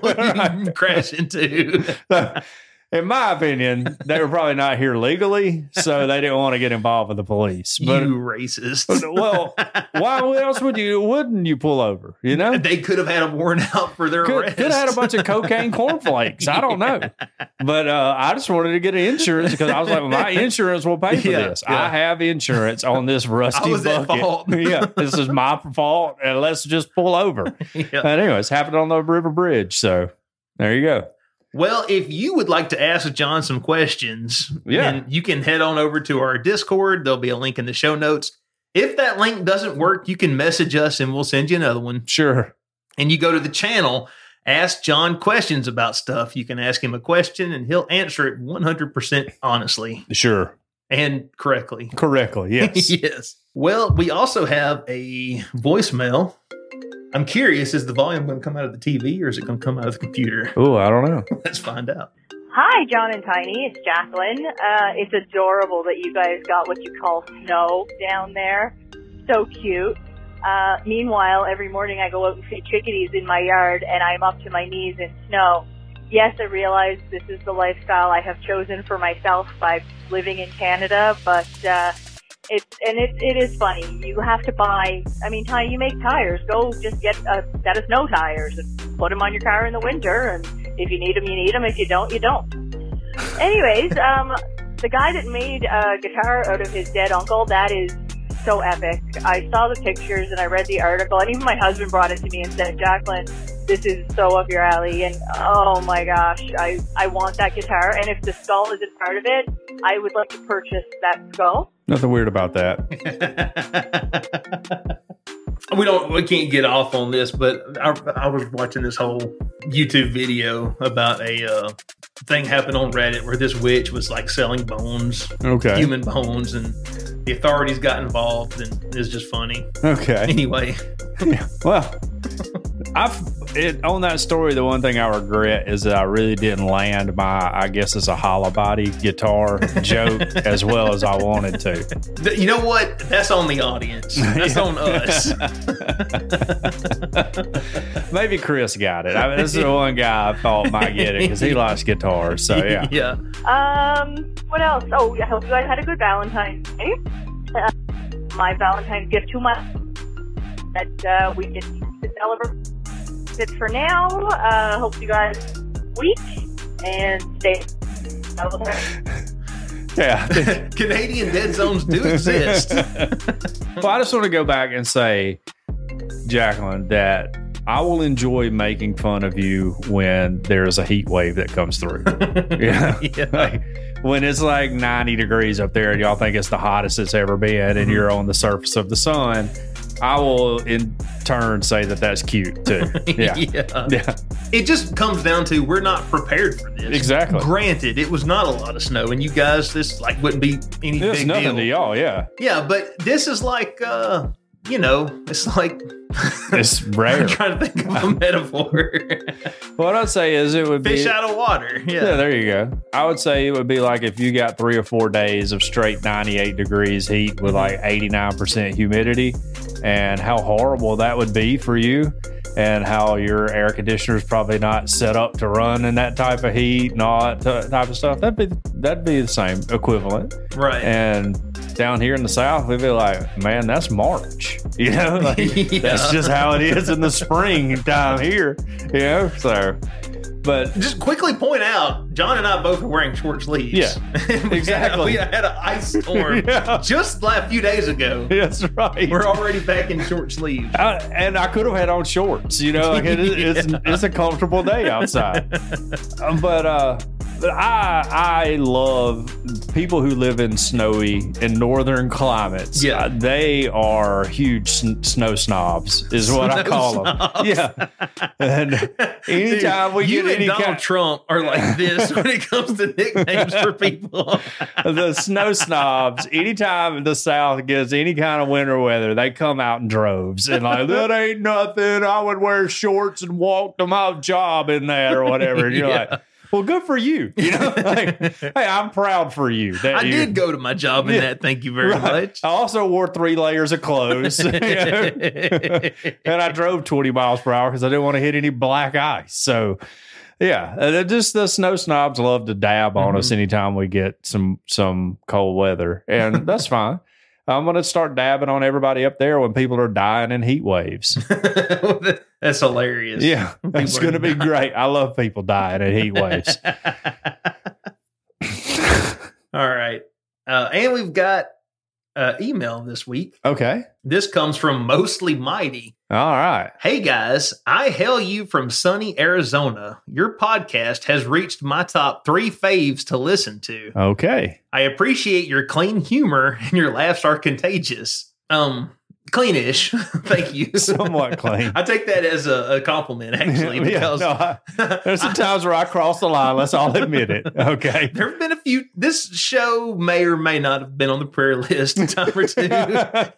you crash into. So, in my opinion, they were probably not here legally, so they didn't want to get involved with the police. But, you racist. Well, why else would you, wouldn't you pull over, you know? They could have had a warrant out for their could, arrest. Could have had a bunch of cocaine cornflakes. I don't know. But uh, I just wanted to get an insurance because I was like, well, my insurance will pay for yeah, this. Yeah. I have insurance on this rusty I was bucket. At fault. Yeah, this is my fault, and let's just pull over. Yeah. Anyway, it's happened on the river bridge, so there you go. Well, if you would like to ask John some questions, yeah. then you can head on over to our Discord. There'll be a link in the show notes. If that link doesn't work, you can message us and we'll send you another one. Sure. And you go to the channel, ask John questions about stuff. You can ask him a question and he'll answer it one hundred percent honestly. Sure. And correctly. Correctly, yes. Yes. Well, we also have a voicemail. I'm curious, is the volume going to come out of the T V or is it going to come out of the computer? Oh, I don't know. Let's find out. Hi, John and Tiny. It's Jacqueline. Uh, it's adorable that you guys got what you call snow down there. So cute. Uh, meanwhile, every morning I go out and feed chickadees in my yard and I'm up to my knees in snow. Yes, I realize this is the lifestyle I have chosen for myself by living in Canada, but... Uh, It's, and it, it is funny. You have to buy, I mean, Ty, you make tires. Go just get a set of snow tires and put them on your car in the winter. And if you need them, you need them. If you don't, you don't. Anyways, um, the guy that made a guitar out of his dead uncle, that is so epic. I saw the pictures and I read the article. And even my husband brought it to me and said, Jacqueline, this is so up your alley. And oh my gosh, I, I want that guitar. And if the skull isn't part of it, I would like to purchase that skull. Nothing weird about that. We don't, we can't get off on this, but I, I was watching this whole YouTube video about a uh, thing happened on Reddit where this witch was like selling bones, okay, human bones, and the authorities got involved, and it's just funny. Okay. Anyway, yeah, well, I've it, on that story. The one thing I regret is that I really didn't land my, I guess it's a hollow body guitar joke as well as I wanted to. You know what? That's on the audience. That's yeah. on us. Maybe Chris got it. I mean, this is the one guy I thought might get it because he likes guitars. So yeah. Yeah. Um. What else? Oh, I hope you guys had a good Valentine's Day. Uh, my Valentine's gift to my that uh, we did to celebrate. That's it for now. Uh, hope you guys week and stay. Yeah, Canadian dead zones do exist. Well, I just want to go back and say, Jacqueline, that I will enjoy making fun of you when there's a heat wave that comes through. Yeah. Yeah. Like, when it's like ninety degrees up there and y'all think it's the hottest it's ever been, mm-hmm. and you're on the surface of the sun, I will in turn say that that's cute too. Yeah. Yeah. Yeah. It just comes down to we're not prepared for this. Exactly. Granted, it was not a lot of snow, and you guys, this like wouldn't be any it's big nothing deal to y'all. Yeah. Yeah, but this is like, uh, you know, it's like it's rare. I'm trying to think of a metaphor. What I'd say is it would fish be fish out of water. Yeah. Yeah, there you go. I would say it would be like if you got three or four days of straight ninety-eight degrees heat with like eighty-nine percent humidity. And how horrible that would be for you, and how your air conditioner is probably not set up to run in that type of heat and all that t- type of stuff. That'd be that'd be the same equivalent, right? And down here in the South, we'd be like, man, that's March, you know. Like, yeah. That's just how it is in the spring time here, you know. So But just quickly point out, John and I both are wearing short sleeves. Yeah, we exactly. Had, we had an ice storm yeah. just like a few days ago. That's right. We're already back in short sleeves. I, and I could have had on shorts, you know. Like it, yeah. it's, it's a comfortable day outside. but uh, but I, I love people who live in snowy and northern climates. Yeah. Uh, they are huge sn- snow snobs is what snow I call snobs. them. Yeah. And anytime Dude, we get any Donald kind of Trump are like this when it comes to nicknames for people. The snow snobs, anytime the South gets any kind of winter weather, they come out in droves and like, that ain't nothing. I would wear shorts and walk to my job in that or whatever. And you're yeah. like, well, good for you. You know, like, hey, I'm proud for you. That I you, did go to my job in yeah, that. Thank you very right. much. I also wore three layers of clothes. You know? And I drove twenty miles per hour because I didn't want to hit any black ice. So, yeah, just the snow snobs love to dab on mm-hmm. us anytime we get some some cold weather. And that's fine. I'm going to start dabbing on everybody up there when people are dying in heat waves. That's hilarious. Yeah, it's going to be great. I love people dying in heat waves. All right. Uh, and we've got uh, email this week. Okay. This comes from Mostly Mighty. All right. Hey, guys. I hail you from sunny Arizona. Your podcast has reached my top three faves to listen to. Okay. I appreciate your clean humor and your laughs are contagious. Um, cleanish. Thank you. Somewhat clean. I take that as a, a compliment, actually. Because yeah, no, I, there's some times where I cross the line. Let's all admit it. Okay. There have been a few. This show may or may not have been on the prayer list a time or two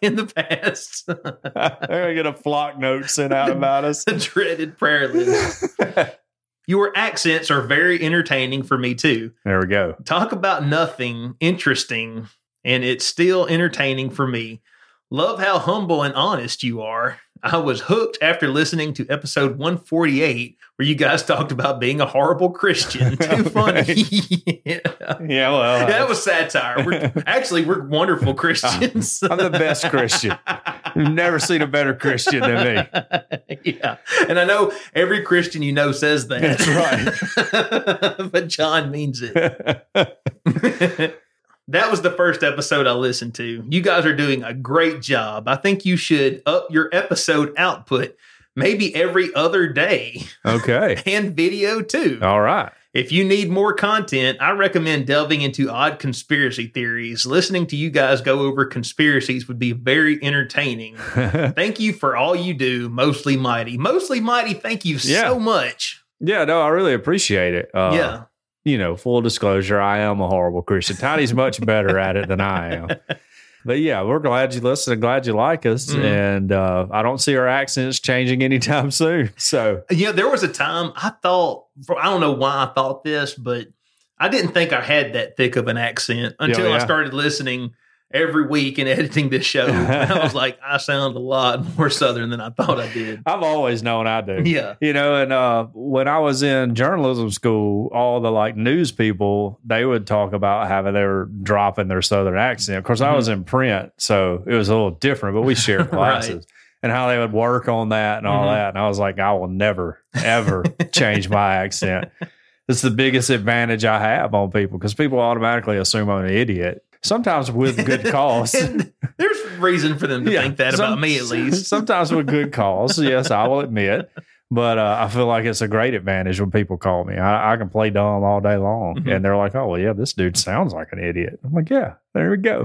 in the past. I'm going to get a flock note sent out about us. The dreaded prayer list. Your accents are very entertaining for me, too. There we go. Talk about nothing interesting, and it's still entertaining for me. Love how humble and honest you are. I was hooked after listening to episode one forty-eight, where you guys talked about being a horrible Christian. Too funny. yeah. yeah, well. Uh, that was satire. We're, actually, we're wonderful Christians. I'm the best Christian. You've never seen a better Christian than me. Yeah. And I know every Christian you know says that. That's right. But John means it. That was the first episode I listened to. You guys are doing a great job. I think you should up your episode output maybe every other day. Okay. And video too. All right. If you need more content, I recommend delving into odd conspiracy theories. Listening to you guys go over conspiracies would be very entertaining. Thank you for all you do, Mostly Mighty. Mostly Mighty, thank you yeah. so much. Yeah, no, I really appreciate it. Uh, yeah. You know, full disclosure, I am a horrible Christian. Tiny's much better at it than I am. But yeah, we're glad you listen and glad you like us. Mm. And uh, I don't see our accents changing anytime soon. So, yeah, there was a time I thought, I don't know why I thought this, but I didn't think I had that thick of an accent until yeah, yeah. I started listening every week and editing this show. And I was like, I sound a lot more Southern than I thought I did. I've always known I do. Yeah. You know, and uh, when I was in journalism school, all the like news people, they would talk about how they were dropping their Southern accent. Of course, mm-hmm. I was in print, so it was a little different, but we shared classes right. and how they would work on that and all mm-hmm. that. And I was like, I will never, ever change my accent. It's the biggest advantage I have on people because people automatically assume I'm an idiot. Sometimes with good cause. There's reason for them to yeah, think that some, about me, at least. Sometimes with good cause, yes, I will admit. But uh, I feel like it's a great advantage when people call me. I, I can play dumb all day long. Mm-hmm. And they're like, oh, well, yeah, this dude sounds like an idiot. I'm like, yeah, there we go.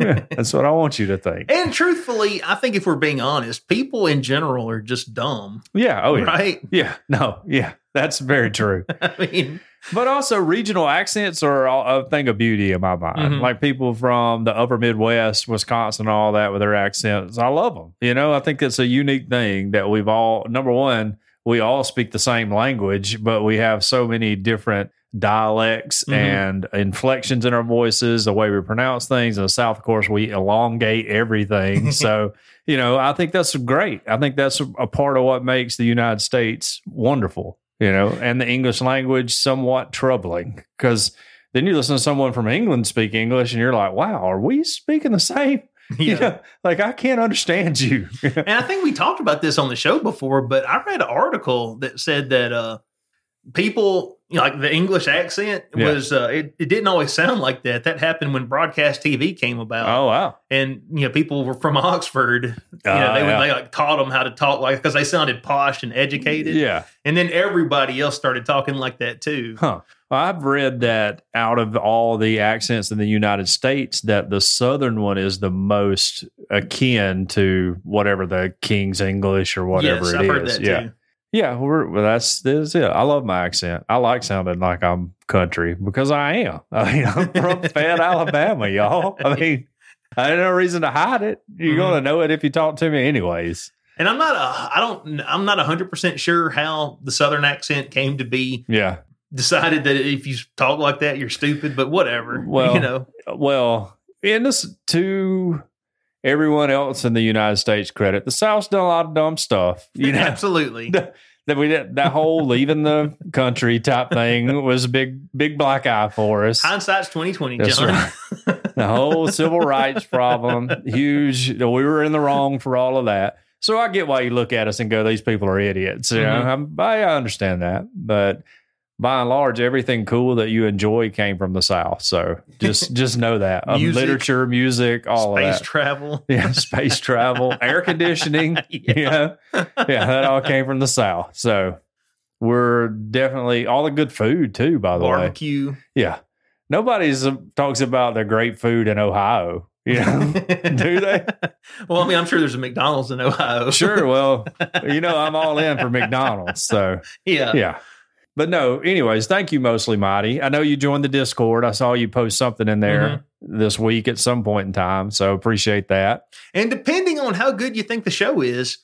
Yeah, that's what I want you to think. And truthfully, I think if we're being honest, people in general are just dumb. Yeah. Oh, yeah. Right? Yeah. No. Yeah. That's very true. I mean... But also regional accents are a thing of beauty in my mind. Mm-hmm. Like people from the upper Midwest, Wisconsin, all that with their accents. I love them. You know, I think it's a unique thing that we've all, number one, we all speak the same language, but we have so many different dialects mm-hmm. and inflections in our voices, the way we pronounce things. In the South, of course, we elongate everything. So, you know, I think that's great. I think that's a part of what makes the United States wonderful. You know, and the English language somewhat troubling because then you listen to someone from England speak English and you're like, wow, are we speaking the same? Yeah. You know, like, I can't understand you. And I think we talked about this on the show before, but I read an article that said that uh, people, you know, like the English accent yeah. was, uh, it, it didn't always sound like that. That happened when broadcast T V came about. Oh, wow. And, you know, people were from Oxford, you uh, know, they, yeah. would, they like taught them how to talk like, because they sounded posh and educated. Yeah. And then everybody else started talking like that too. Huh. Well, I've read that out of all the accents in the United States, that the Southern one is the most akin to whatever the King's English or whatever yes, it I've is. Heard that yeah. too. Yeah, we're, well, that's, that's it. I love my accent. I like sounding like I'm country because I am. I mean, I'm from Fayette, Alabama, y'all. I mean, I have no reason to hide it. You're mm-hmm. going to know it if you talk to me anyways. And I'm not a, I don't, I'm not one hundred percent sure how the Southern accent came to be. Yeah. Decided that if you talk like that, you're stupid, but whatever. Well, you know. Well, and this to everyone else in the United States credit, the South's done a lot of dumb stuff. You know? Absolutely. That we did, that whole leaving the country type thing was a big, big black eye for us. Hindsight's twenty twenty, John. That's right. The whole civil rights problem, huge. We were in the wrong for all of that. So I get why you look at us and go, these people are idiots. You mm-hmm. know, I, I understand that, but by and large, everything cool that you enjoy came from the South. So just just know that. Um, music, literature, music, all of that. Space travel. Yeah, space travel, air conditioning. Yeah. You know? Yeah, that all came from the South. So we're definitely all the good food, too, by the Barbecue. way. Barbecue. Yeah. Nobody uh, talks about the great food in Ohio. You know, do they? Well, I mean, I'm sure there's a McDonald's in Ohio. Sure. Well, you know, I'm all in for McDonald's. So, yeah. Yeah. But no, anyways, thank you, Mostly Mighty. I know you joined the Discord. I saw you post something in there mm-hmm. this week at some point in time, so appreciate that. And depending on how good you think the show is,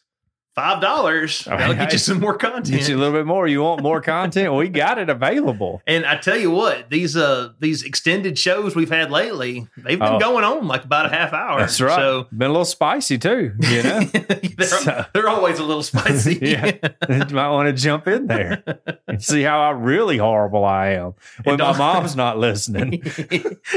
five dollars, I mean, that'll get I, you some more content. Get you a little bit more. You want more content? We got it available. And I tell you what, these uh these extended shows we've had lately, they've been oh. going on like about a half hour. That's right. So. Been a little spicy too, you know? they're, so. they're always a little spicy. Yeah. You might want to jump in there and see how I really horrible I am when my mom's not listening.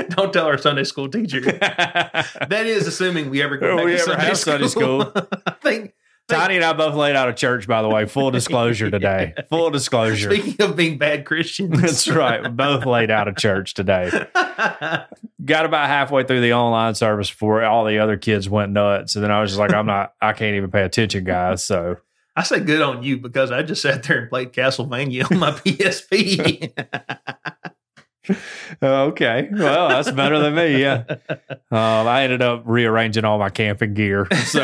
Don't tell our Sunday school teacher. That is assuming we ever go back we to ever Sunday have school. Sunday school. I think... Tiny and I both laid out of church, by the way. Full disclosure today. Full disclosure. Speaking of being bad Christians. That's right. We both laid out of church today. Got about halfway through the online service before all the other kids went nuts. And then I was just like, I'm not, I can't even pay attention, guys. So I say good on you because I just sat there and played Castlevania on my P S P. Okay. Well, that's better than me. Yeah. Um, I ended up rearranging all my camping gear. So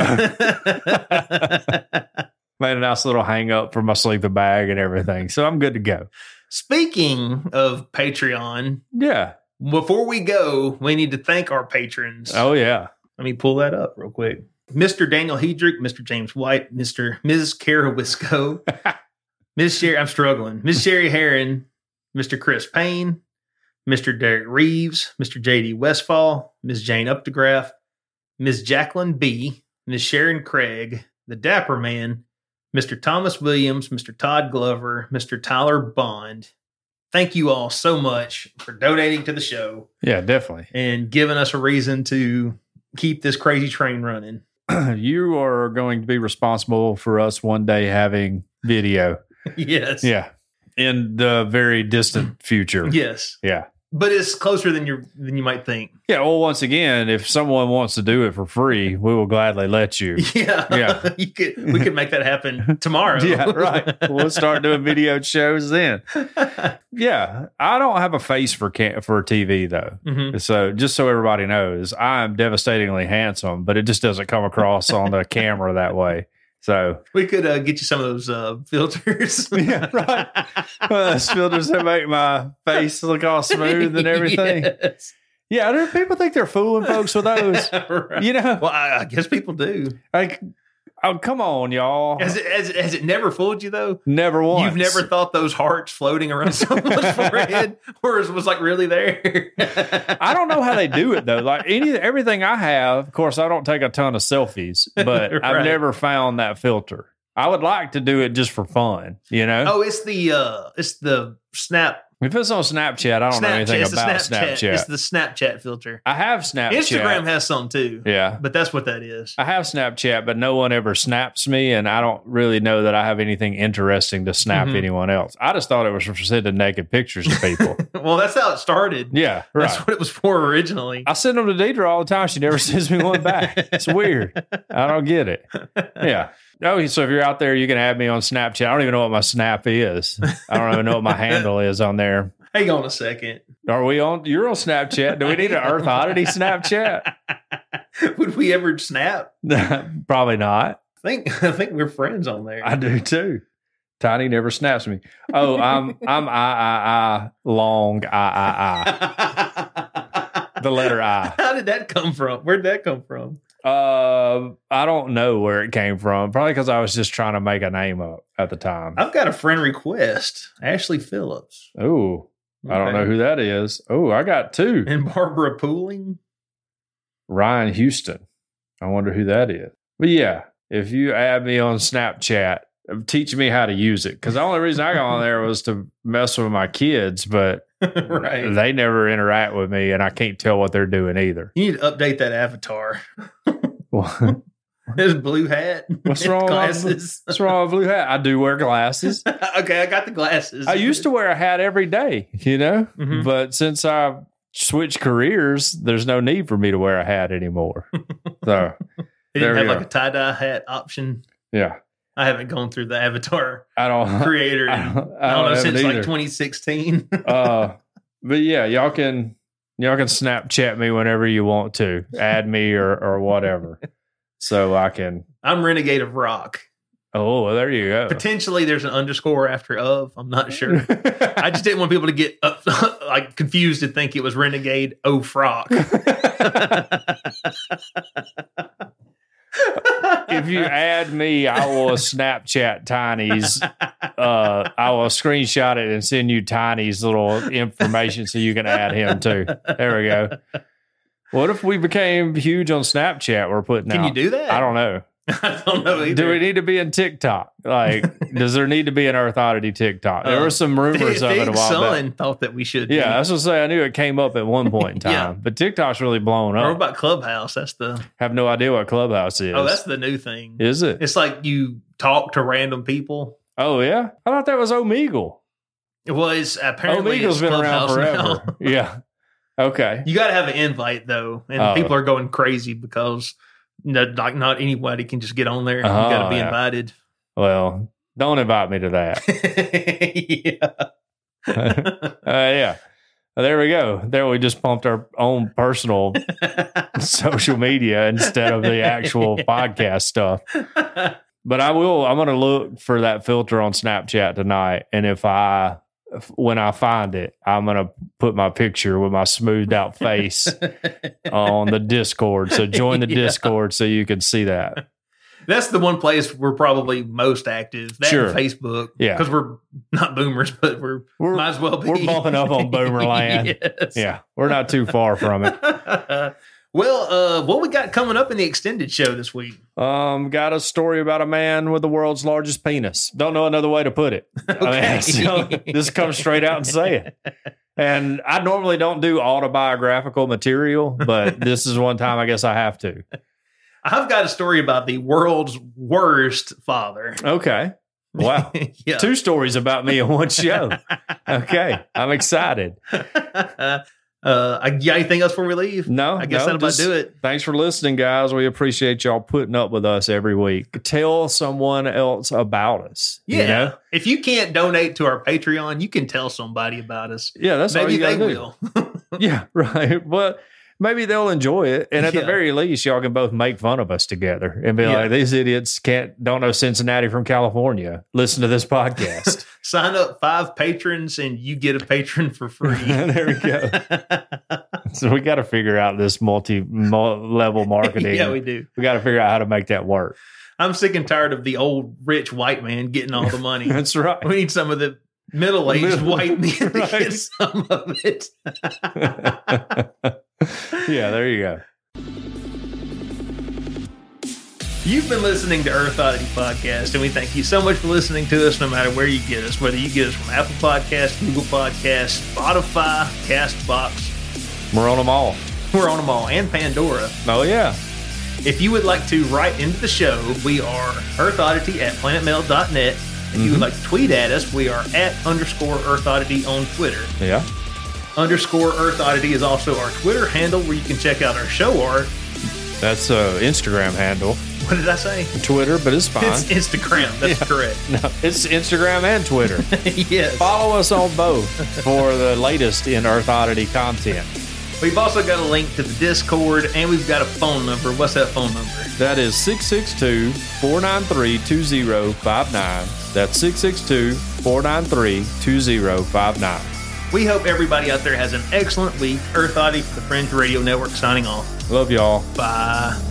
made a nice little hang up for my sleeping bag and everything. So I'm good to go. Speaking of Patreon. Yeah. Before we go, we need to thank our patrons. Oh, yeah. Let me pull that up real quick. Mister Daniel Hedrick, Mister James White, Mister Missus Kara Wisco, Miz Sherry, I'm struggling. Miz Sherry Heron, Mister Chris Payne, Mister Derek Reeves, Mister J D Westfall, Miz Jane Updegraff, Miz Jacqueline B., Miz Sharon Craig, The Dapper Man, Mister Thomas Williams, Mister Todd Glover, Mister Tyler Bond. Thank you all so much for donating to the show. Yeah, definitely. And giving us a reason to keep this crazy train running. You are going to be responsible for us one day having video. Yes. Yeah. In the very distant future. Yes. Yeah. But it's closer than you than you might think. Yeah. Well, once again, if someone wants to do it for free, we will gladly let you. Yeah. Yeah. you could, we could make that happen tomorrow. Yeah. Right. We'll start doing video shows then. Yeah. I don't have a face for can- for T V though. Mm-hmm. So just so everybody knows, I am devastatingly handsome, but it just doesn't come across on the camera that way. So we could uh, get you some of those uh, filters. Yeah, right. Well, those filters that make my face look all smooth and everything. Yes. Yeah, do people think they're fooling folks with those? Right. You know, well, I, I guess people do. Like, oh, come on, y'all. Has it, has, it, has it never fooled you though? Never once. You've never thought those hearts floating around someone's forehead, or was like really there? I don't know how they do it though. Like any everything I have, of course, I don't take a ton of selfies, but right. I've never found that filter. I would like to do it just for fun, you know. Oh, it's the uh, it's the snap If it's on Snapchat, I don't Snapchat, know anything about Snapchat. Snapchat. It's the Snapchat filter. I have Snapchat. Instagram has some too. Yeah. But that's what that is. I have Snapchat, but no one ever snaps me, and I don't really know that I have anything interesting to snap mm-hmm. anyone else. I just thought it was for sending naked pictures to people. Well, that's how it started. Yeah. Right. That's what it was for originally. I send them to Deirdre all the time. She never sends me one back. It's weird. I don't get it. Yeah. Oh, so if you're out there, you can have me on Snapchat. I don't even know what my snap is. I don't even know what my handle is on there. Hang on a second. Are we on? You're on Snapchat. Do we need an Earth Oddity Snapchat? Would we ever snap? Probably not. I think I think we're friends on there. I do too. Tiny never snaps me. Oh, I'm I'm I I I long I I I. The letter I. How did that come from? Where'd that come from? Uh, I don't know where it came from. Probably because I was just trying to make a name up at the time. I've got a friend request, Ashley Phillips. Oh, okay. I don't know who that is. Oh, I got two. And Barbara Pooling. Ryan Houston. I wonder who that is. But yeah, if you add me on Snapchat, teach me how to use it. Because the only reason I got on there was to mess with my kids, but right. They never interact with me, and I can't tell what they're doing either. You need to update that avatar. What? There's a blue hat. What's wrong glasses. With What's wrong with blue hat? I do wear glasses. Okay, I got the glasses. I used to wear a hat every day, you know? Mm-hmm. But since I switched careers, there's no need for me to wear a hat anymore. So they didn't have like a tie-dye hat option. Yeah. I haven't gone through the avatar I don't, creator. I don't, I don't know since either. Like twenty sixteen. uh, but yeah, y'all can y'all can Snapchat me whenever you want to, add me or or whatever, so I can. I'm Renegade of Rock. Oh, well, there you go. Potentially, there's an underscore after of. I'm not sure. I just didn't want people to get up, like confused and think it was Renegade O Frock. If you add me, I will Snapchat Tiny's. Uh, I will screenshot it and send you Tiny's little information so you can add him too. There we go. What if we became huge on Snapchat? We're putting can out. Can you do that? I don't know. I don't know either. Do we need to be in TikTok? Like, does there need to be an Earth Oddity TikTok? There uh, were some rumors of it a while back. Son thought that we should. Yeah, that's what I say. I knew it came up at one point in time, yeah. But TikTok's really blown up. Or about Clubhouse? That's the. Have no idea what Clubhouse is. Oh, that's the new thing. Is it? It's like you talk to random people. Oh yeah, I thought that was Omegle. Well, it's apparently Omegle's it's been around forever. Now. Yeah. Okay. You got to have an invite though, and oh. People are going crazy because. No, like not anybody can just get on there. Uh-huh, you got to be yeah. invited. Well, don't invite me to that. yeah. uh, yeah. There we go. There we just pumped our own personal social media instead of the actual yeah. podcast stuff. But I will, I'm going to look for that filter on Snapchat tonight. And if I, when I find it, I'm going to put my picture with my smoothed out face on the Discord. So join the yeah. Discord so you can see that. That's the one place we're probably most active. That sure. and Facebook. Yeah. Because we're not boomers, but we're, we're might as well be. We're bumping up on boomer land. Yes. Yeah. We're not too far from it. Well, uh, what we got coming up in the extended show this week? Um, got a story about a man with the world's largest penis. Don't know another way to put it. Okay. I mean, so just come straight out and say it. And I normally don't do autobiographical material, but this is one time I guess I have to. I've got a story about the world's worst father. Okay. Wow. yeah. Two stories about me in one show. Okay. I'm excited. Uh, I got anything else before we leave? No, I guess no, that'll just, about do it. Thanks for listening, guys. We appreciate y'all putting up with us every week. Tell someone else about us. Yeah. You know? If you can't donate to our Patreon, you can tell somebody about us. Yeah, that's maybe all you they do. Will. yeah, right. But maybe they'll enjoy it. And at yeah. the very least, y'all can both make fun of us together and be yeah. like, these idiots can't don't know Cincinnati from California. Listen to this podcast. Sign up five patrons and you get a patron for free. There we go. So we got to figure out this multi, multi-level marketing. Yeah, we do. We got to figure out how to make that work. I'm sick and tired of the old rich white man getting all the money. That's right. We need some of the middle-aged Middle, white men right. to get some of it. Yeah, there you go. You've been listening to Earth Oddity Podcast, and we thank you so much for listening to us no matter where you get us, whether you get us from Apple Podcasts, Google Podcasts, Spotify, CastBox. We're on them all. We're on them all, and Pandora. Oh, yeah. If you would like to write into the show, we are earthoddity at planetmail dot net. If mm-hmm. you would like to tweet at us, we are at underscore earthoddity on Twitter. Yeah. Underscore earthoddity is also our Twitter handle where you can check out our show art. That's an Instagram handle. What did I say? Twitter, but it's fine. It's Instagram. That's yeah. correct. No, it's Instagram and Twitter. Yes. Follow us on both for the latest in Earth Oddity content. We've also got a link to the Discord, and we've got a phone number. What's that phone number? That is six six two, four nine three, two zero five nine. That's six six two, four nine three, two zero five nine. We hope everybody out there has an excellent week. Earth Oddity for the Fringe Radio Network signing off. Love y'all. Bye.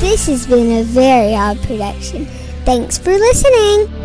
This has been a Very Odd production. Thanks for listening.